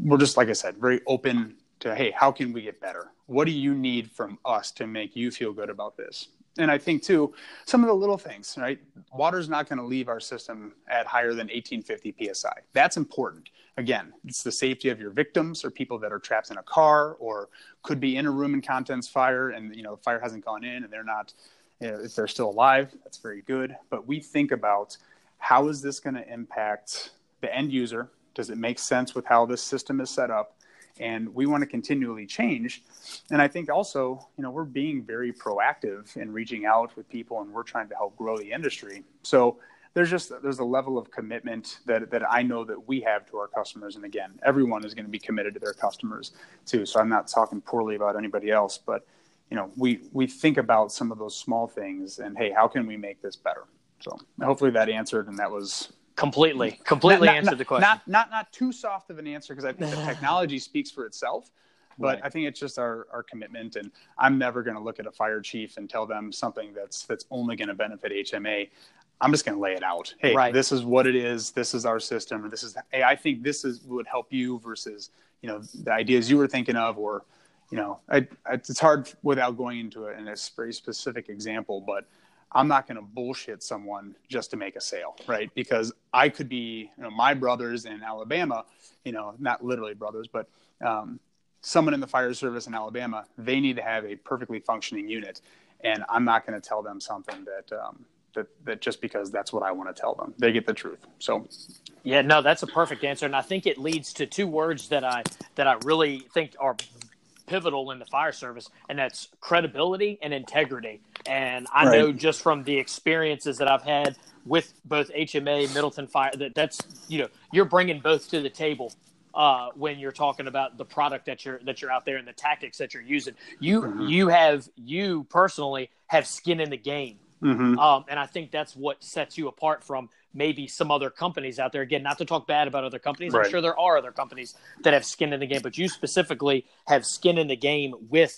we're just, like I said, very open to, hey, how can we get better? What do you need from us to make you feel good about this? And I think, too, some of the little things, right? Water's not going to leave our system at higher than 1850 PSI. That's important. Again, it's the safety of your victims or people that are trapped in a car or could be in a room and contents fire and, you know, the fire hasn't gone in and they're not, you know, if they're still alive, that's very good. But we think about, how is this going to impact the end user? Does it make sense with how this system is set up? And we want to continually change. And I think also, you know, we're being very proactive in reaching out with people, and we're trying to help grow the industry. So there's a level of commitment that I know that we have to our customers. And again, everyone is going to be committed to their customers too. So I'm not talking poorly about anybody else, but, you know, we think about some of those small things and, hey, how can we make this better? So hopefully that answered. And that was completely answered the question. Not too soft of an answer, because I think the technology speaks for itself, but right. I think it's just our commitment, and I'm never going to look at a fire chief and tell them something that's only going to benefit HMA. I'm just going to lay it out. Hey, right. This is what it is. This is our system, or this is, hey, I think this is would help you versus, you know, the ideas you were thinking of, or, you know, it's hard without going into it in a very specific example, but I'm not going to bullshit someone just to make a sale, right? Because I could be, you know, my brothers in Alabama, you know, not literally brothers, but someone in the fire service in Alabama, they need to have a perfectly functioning unit. And I'm not going to tell them something that just because that's what I want to tell them. They get the truth. So, yeah, no, that's a perfect answer. And I think it leads to two words that I really think are pivotal in the fire service, and that's credibility and integrity. And I right. know just from the experiences that I've had with both HMA, Middleton Fire, that's, you know, you're bringing both to the table when you're talking about the product that you're out there and the tactics that you're using. You personally have skin in the game. Mm-hmm. And I think that's what sets you apart from maybe some other companies out there. Again, not to talk bad about other companies. Right. I'm sure there are other companies that have skin in the game, but you specifically have skin in the game with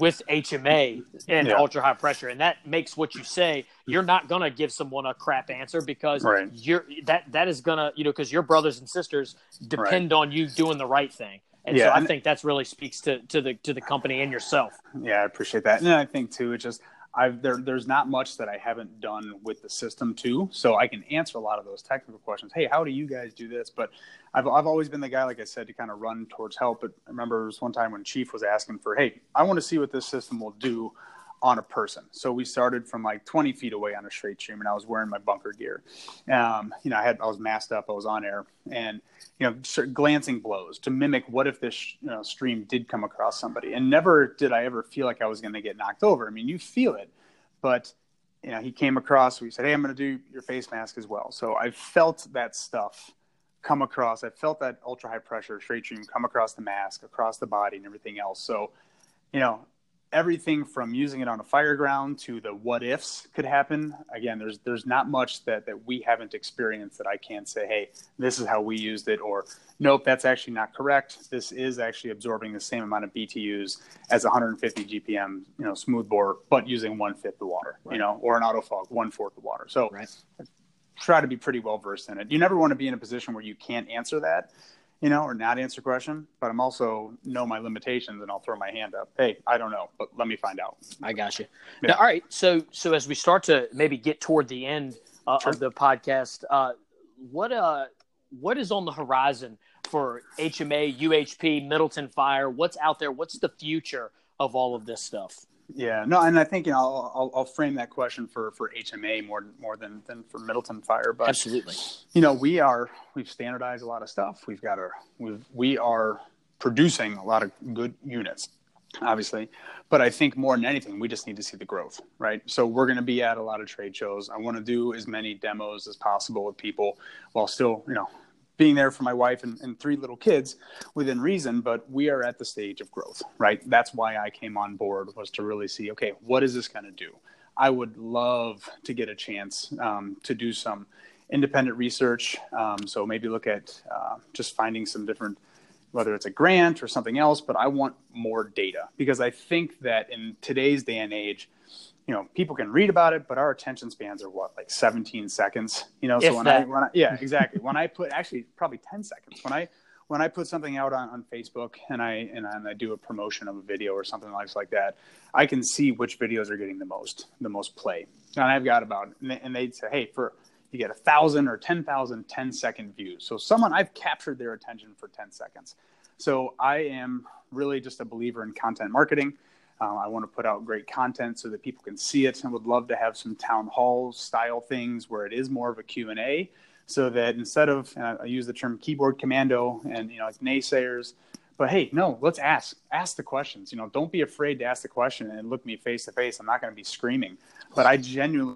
HMA and yeah. ultra high pressure. And that makes what you say, you're not going to give someone a crap answer, because right. that is going to, you know, 'cause your brothers and sisters depend right. on you doing the right thing. And yeah, so I think that's really speaks to the company and yourself. Yeah. I appreciate that. And I think too, it's just, there's not much that I haven't done with the system too. So I can answer a lot of those technical questions. Hey, how do you guys do this? But I've always been the guy, like I said, to kind of run towards help. But I remember there was one time when Chief was asking for, hey, I want to see what this system will do on a person. So we started from like 20 feet away on a straight stream, and I was wearing my bunker gear. You know, I was masked up, I was on air, and, you know, glancing blows to mimic what if this, you know, stream did come across somebody. And never did I ever feel like I was going to get knocked over. I mean, you feel it, but, you know, he came across, we said, hey, I'm going to do your face mask as well. So I felt that stuff come across. I felt that ultra high pressure straight stream come across the mask, across the body and everything else. So, you know, everything from using it on a fire ground to the what ifs could happen. Again, there's not much that we haven't experienced that I can't say, hey, this is how we used it, or nope, that's actually not correct. This is actually absorbing the same amount of BTUs as 150 GPM, smooth bore, but using 1/5 the water, right. Or an auto fog, 1/4 the water. So right. Try to be pretty well versed in it. You never want to be in a position where you can't answer that, or not answer question, but I'm also know my limitations and I'll throw my hand up. Hey, I don't know, but let me find out. I got you. Yeah. Now, all right. So as we start to maybe get toward the end of the podcast, what is on the horizon for HMA, UHP, Middleton Fire? What's out there? What's the future of all of this stuff? Yeah, no, and I think I'll frame that question for HMA more than for Middleton Fire, but absolutely, we've standardized a lot of stuff. We've got we are producing a lot of good units, obviously, but I think more than anything, we just need to see the growth, right? So we're going to be at a lot of trade shows. I want to do as many demos as possible with people while still, being there for my wife and three little kids within reason, but we are at the stage of growth, right? That's why I came on board, was to really see, okay, what is this going to do? I would love to get a chance to do some independent research. So maybe look at just finding some different, whether it's a grant or something else, but I want more data, because I think that in today's day and age, people can read about it, but our attention spans are what, like 17 seconds, so when I yeah, exactly. When I put, actually probably 10 seconds, when I put something out on Facebook and I do a promotion of a video or something like that, I can see which videos are getting the most play. And I've got about, and they'd say, hey, you get 1,000 or 10,000 10-second views. So I've captured their attention for 10 seconds. So I am really just a believer in content marketing. I want to put out great content so that people can see it, and would love to have some town hall style things where it is more of a Q&A, so that instead of, I use the term keyboard commando and, like naysayers, but hey, no, let's ask the questions, don't be afraid to ask the question and look me face to face. I'm not going to be screaming, but I genuinely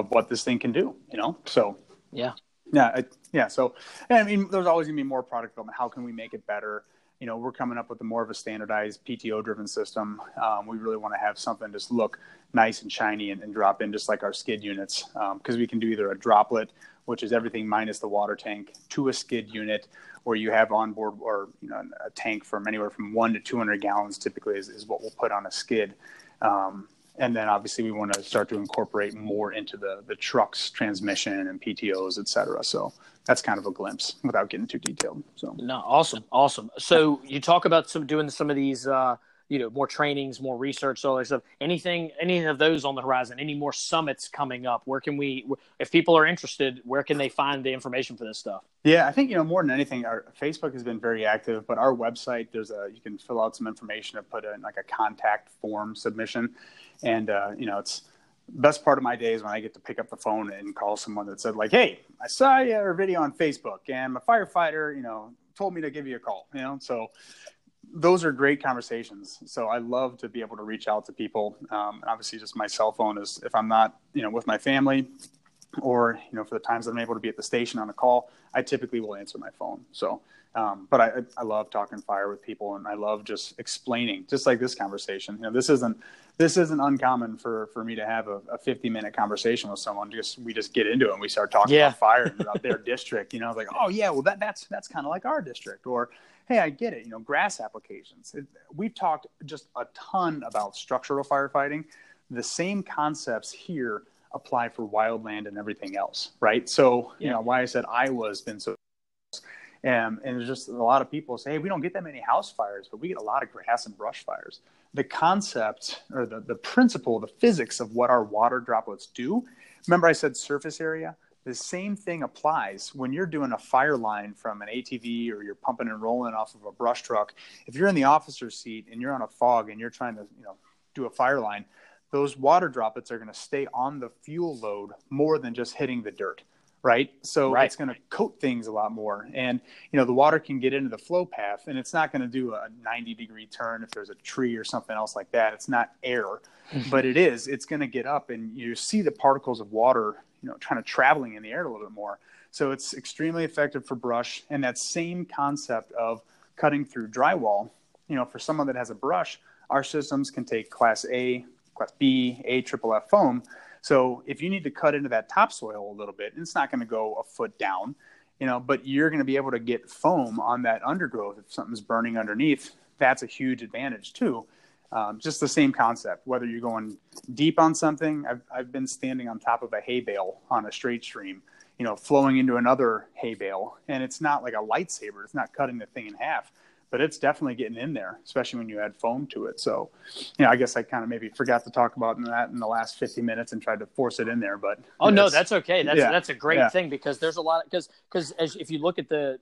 of what this thing can do, so yeah. Yeah. So, there's always gonna be more product development. How can we make it better? We're coming up with more of a standardized PTO-driven system. We really want to have something just look nice and shiny and drop in, just like our skid units, because we can do either a droplet, which is everything minus the water tank, to a skid unit, where you have onboard or a tank from anywhere from 1 to 200 gallons typically is what we'll put on a skid. And then obviously we want to start to incorporate more into the truck's transmission and PTOs, et cetera. So that's kind of a glimpse without getting too detailed. So no, awesome. So you talk about doing some of these, more trainings, more research, all that stuff. Any of those on the horizon? Any more summits coming up? Where can we, if people are interested, where can they find the information for this stuff? Yeah, I think more than anything, our Facebook has been very active, but our website, you can fill out some information and put in like a contact form submission, and it's best part of my day is when I get to pick up the phone and call someone that said like, hey, I saw your video on Facebook and my firefighter, told me to give you a call, so. Those are great conversations. So I love to be able to reach out to people. Obviously just my cell phone is, if I'm not, with my family or, for the times that I'm able to be at the station on a call, I typically will answer my phone. So, but I love talking fire with people, and I love just explaining, just like this conversation, this isn't uncommon for me to have a 50-minute conversation with someone. We just get into it and we start talking about fire and about their district, like, oh yeah, well that's kind of like our district, or, hey, I get it, grass applications. We've talked just a ton about structural firefighting. The same concepts here apply for wildland and everything else, right? So, why I said Iowa's been so... and there's just a lot of people say, hey, we don't get that many house fires, but we get a lot of grass and brush fires. The concept or the principle, the physics of what our water droplets do, remember I said surface area? The same thing applies when you're doing a fire line from an ATV or you're pumping and rolling off of a brush truck. If you're in the officer's seat and you're on a fog and you're trying to, do a fire line, those water droplets are going to stay on the fuel load more than just hitting the dirt, right? So it's going to coat things a lot more. And, the water can get into the flow path, and it's not going to do a 90-degree turn if there's a tree or something else like that. It's not air, but it's going to get up, and you see the particles of water trying to traveling in the air a little bit more. So it's extremely effective for brush. And that same concept of cutting through drywall, you know, for someone that has a brush, our systems can take Class A, Class B, AFFF foam. So if you need to cut into that topsoil a little bit, it's not going to go a foot down, you know, but you're going to be able to get foam on that undergrowth. If something's burning underneath, that's a huge advantage too. Just the same concept, whether you're going deep on something. I've been standing on top of a hay bale on a straight stream, you know, flowing into another hay bale, and it's not like a lightsaber. It's not cutting the thing in half, but it's definitely getting in there, especially when you add foam to it. So, you know, I guess I kind of maybe forgot to talk about that in the last 50 minutes and tried to force it in there, but. Oh, no, that's okay. That's a great thing, because there's a lot, because if you look at the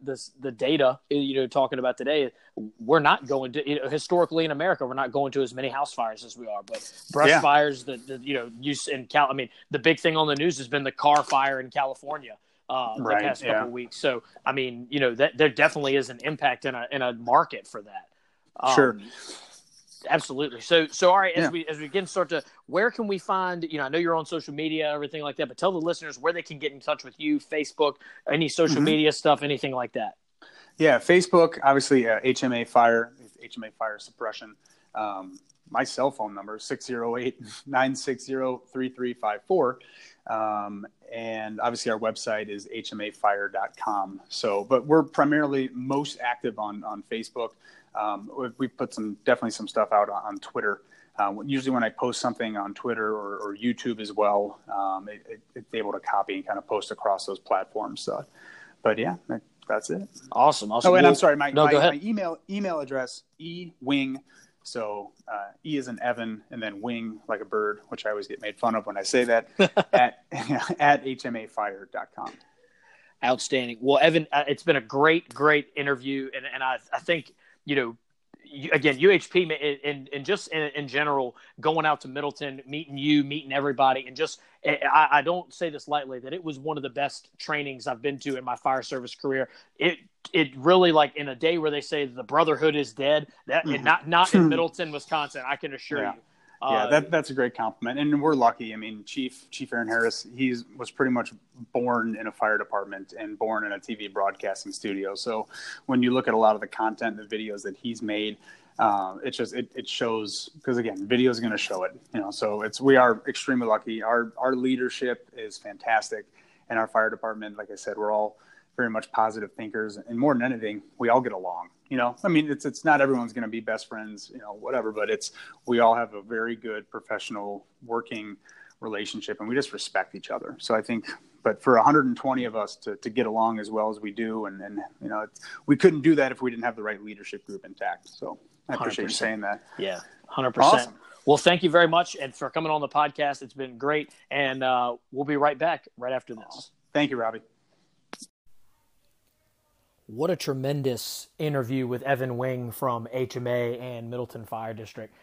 data, you know, talking about today, we're not going to, you know, historically in America, we're not going to as many house fires as we are, but brush fires, I mean, the big thing on the news has been the car fire in California. The past couple of weeks. So, I mean, you know, that there definitely is an impact in a market for that. Sure. Absolutely. So, all right, as we again start to, where can we find, you know, I know you're on social media, everything like that, but tell the listeners where they can get in touch with you, Facebook, any social media stuff, anything like that. Yeah. Facebook, obviously, HMA fire suppression. My cell phone number, 608-960-3354. And obviously our website is hmafire.com. So, but we're primarily most active on Facebook. We put definitely some stuff out on Twitter. Usually when I post something on Twitter or YouTube as well, it's able to copy and kind of post across those platforms. So, but yeah, that's it. Awesome. Oh, and I'm sorry, my email address, ewing. So E as in Evan, and then wing like a bird, which I always get made fun of when I say that, at hmafire.com. Outstanding. Well, Evan, it's been a great interview. And I think, you know, again, UHP and just in general, going out to Middleton, meeting everybody, and just I don't say this lightly, that it was one of the best trainings I've been to in my fire service career. It really, like, in a day where they say the brotherhood is dead, that not in Middleton, Wisconsin, I can assure you. That's a great compliment, and we're lucky. I mean, Chief Aaron Harris, he was pretty much born in a fire department and born in a TV broadcasting studio. So when you look at a lot of the content, the videos that he's made, it shows, because again, video is going to show it. You know, so we are extremely lucky. Our leadership is fantastic, and our fire department, like I said, we're all very much positive thinkers, and more than anything, we all get along. You know, I mean, it's not everyone's going to be best friends, you know, whatever, but we all have a very good professional working relationship, and we just respect each other. So I think, but for 120 of us to get along as well as we do, and you know, we couldn't do that if we didn't have the right leadership group intact. So I appreciate you saying that. Yeah, 100%. Awesome. Well, thank you very much, and for coming on the podcast. It's been great, and we'll be right back right after this. Awesome. Thank you, Robbie. What a tremendous interview with Evan Wing from HMA and Middleton Fire District.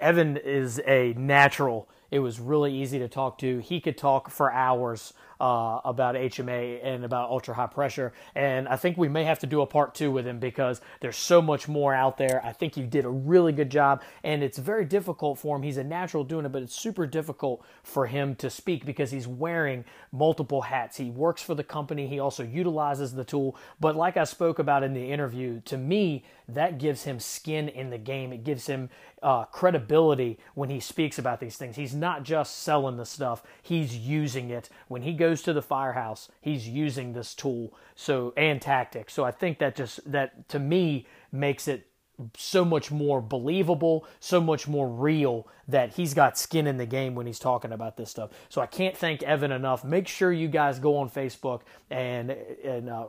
Evan is a natural. It was really easy to talk to. He could talk for hours about HMA and about ultra high pressure. And I think we may have to do a part 2 with him, because there's so much more out there. I think he did a really good job, and it's very difficult for him. He's a natural doing it, but it's super difficult for him to speak because he's wearing multiple hats. He works for the company. He also utilizes the tool. But like I spoke about in the interview, to me, that gives him skin in the game. It gives him credibility when he speaks about these things. He's not just selling the stuff. He's using it. When he goes to the firehouse, he's using this tool and tactic. So I think that to me makes it so much more believable, so much more real, that he's got skin in the game when he's talking about this stuff. So I can't thank Evan enough. Make sure you guys go on Facebook and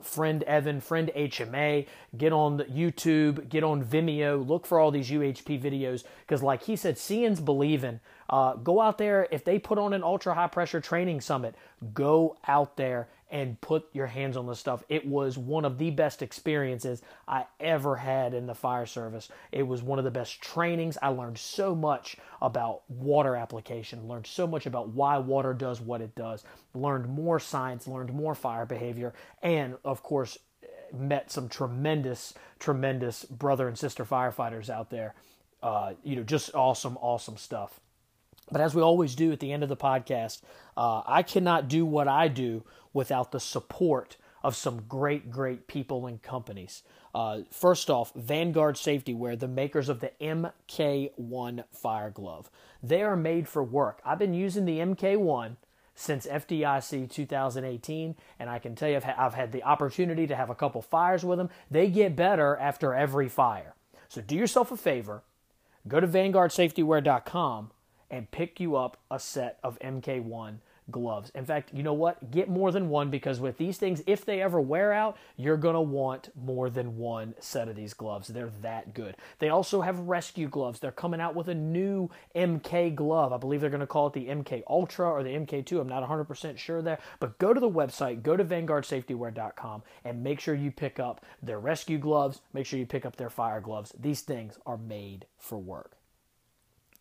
friend Evan, friend HMA, get on YouTube, get on Vimeo, look for all these UHP videos, because like he said, seeing's believing. Go out there. If they put on an ultra high pressure training summit, go out there and put your hands on this stuff. It was one of the best experiences I ever had in the fire service. It was one of the best trainings. I learned so much about water application, learned so much about why water does what it does, learned more science, learned more fire behavior, and of course, met some tremendous, tremendous brother and sister firefighters out there. You know, just awesome, awesome stuff. But as we always do at the end of the podcast, I cannot do what I do without the support of some great, great people and companies. First off, Vanguard Safety Wear, the makers of the MK1 fire glove. They are made for work. I've been using the MK1 since FDIC 2018, and I can tell you I've had the opportunity to have a couple fires with them. They get better after every fire. So do yourself a favor, go to vanguardsafetywear.com and pick you up a set of MK1 gloves. In fact, you know what? Get more than one, because with these things, if they ever wear out, you're going to want more than one set of these gloves. They're that good. They also have rescue gloves. They're coming out with a new MK glove. I believe they're going to call it the MK Ultra or the MK2. I'm not 100% sure there, but go to the website, go to vanguardsafetywear.com and make sure you pick up their rescue gloves. Make sure you pick up their fire gloves. These things are made for work.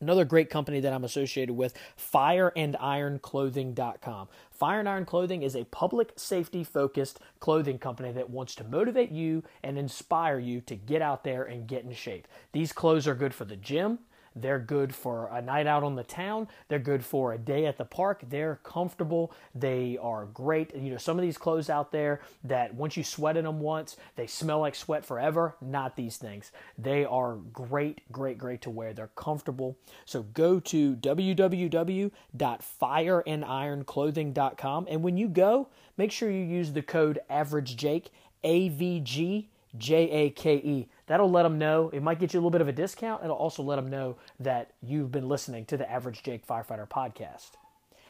Another great company that I'm associated with, fireandironclothing.com. Fire and Iron Clothing is a public safety-focused clothing company that wants to motivate you and inspire you to get out there and get in shape. These clothes are good for the gym. They're good for a night out on the town. They're good for a day at the park. They're comfortable. They are great. You know, some of these clothes out there that once you sweat in them once, they smell like sweat forever. Not these things. They are great, great, great to wear. They're comfortable. So go to www.fireandironclothing.com. And when you go, make sure you use the code AVERAGEJAKE, AVGJAKE. That'll let them know. It might get you a little bit of a discount. It'll also let them know that you've been listening to the Average Jake Firefighter podcast.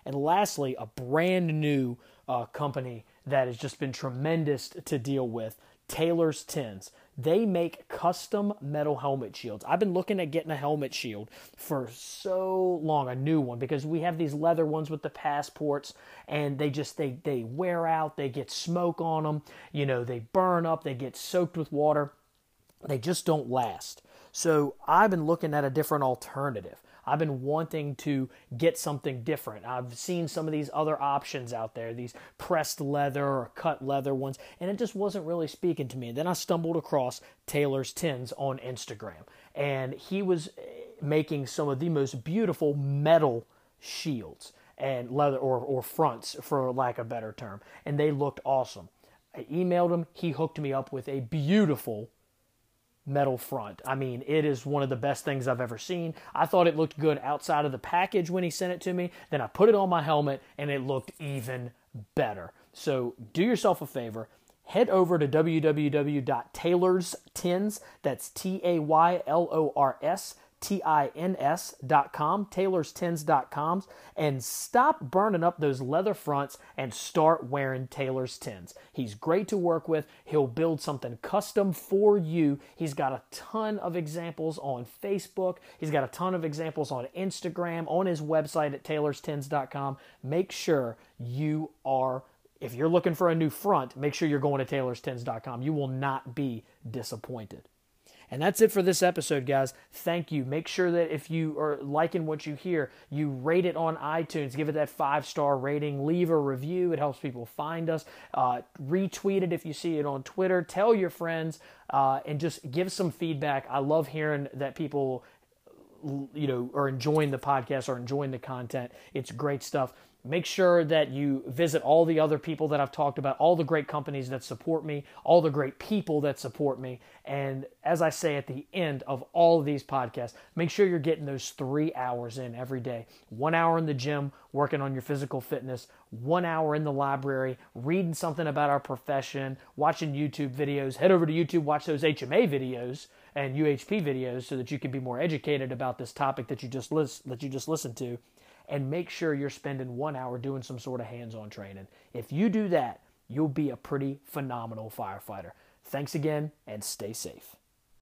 And lastly, a brand new company that has just been tremendous to deal with, Taylor's Tins. They make custom metal helmet shields. I've been looking at getting a helmet shield for so long, a new one, because we have these leather ones with the passports, and they wear out, they get smoke on them, you know, they burn up, they get soaked with water. They just don't last. So I've been looking at a different alternative. I've been wanting to get something different. I've seen some of these other options out there, these pressed leather or cut leather ones, and it just wasn't really speaking to me. And then I stumbled across Taylor's Tins on Instagram, and he was making some of the most beautiful metal shields and leather or fronts, for lack of a better term, and they looked awesome. I emailed him. He hooked me up with a beautiful metal front. I mean, it is one of the best things I've ever seen. I thought it looked good outside of the package when he sent it to me. Then I put it on my helmet and it looked even better. So do yourself a favor. Head over to www.taylorstins, that's TAYLORSTINS.com, taylorstins.com, and stop burning up those leather fronts and start wearing Taylor's Tins. He's great to work with. He'll build something custom for you. He's got a ton of examples on Facebook. He's got a ton of examples on Instagram, on his website at taylorstins.com. Make sure you are, if you're looking for a new front, make sure you're going to taylorstins.com. You will not be disappointed. And that's it for this episode, guys. Thank you. Make sure that if you are liking what you hear, you rate it on iTunes. Give it that 5-star rating. Leave a review. It helps people find us. Retweet it if you see it on Twitter. Tell your friends and just give some feedback. I love hearing that people, you know, are enjoying the podcast or enjoying the content. It's great stuff. Make sure that you visit all the other people that I've talked about, all the great companies that support me, all the great people that support me. And as I say at the end of all of these podcasts, make sure you're getting those 3 hours in every day. 1 hour in the gym, working on your physical fitness, 1 hour in the library, reading something about our profession, watching YouTube videos. Head over to YouTube, watch those HMA videos and UHP videos so that you can be more educated about this topic that you just listened to. And make sure you're spending 1 hour doing some sort of hands-on training. If you do that, you'll be a pretty phenomenal firefighter. Thanks again, and stay safe.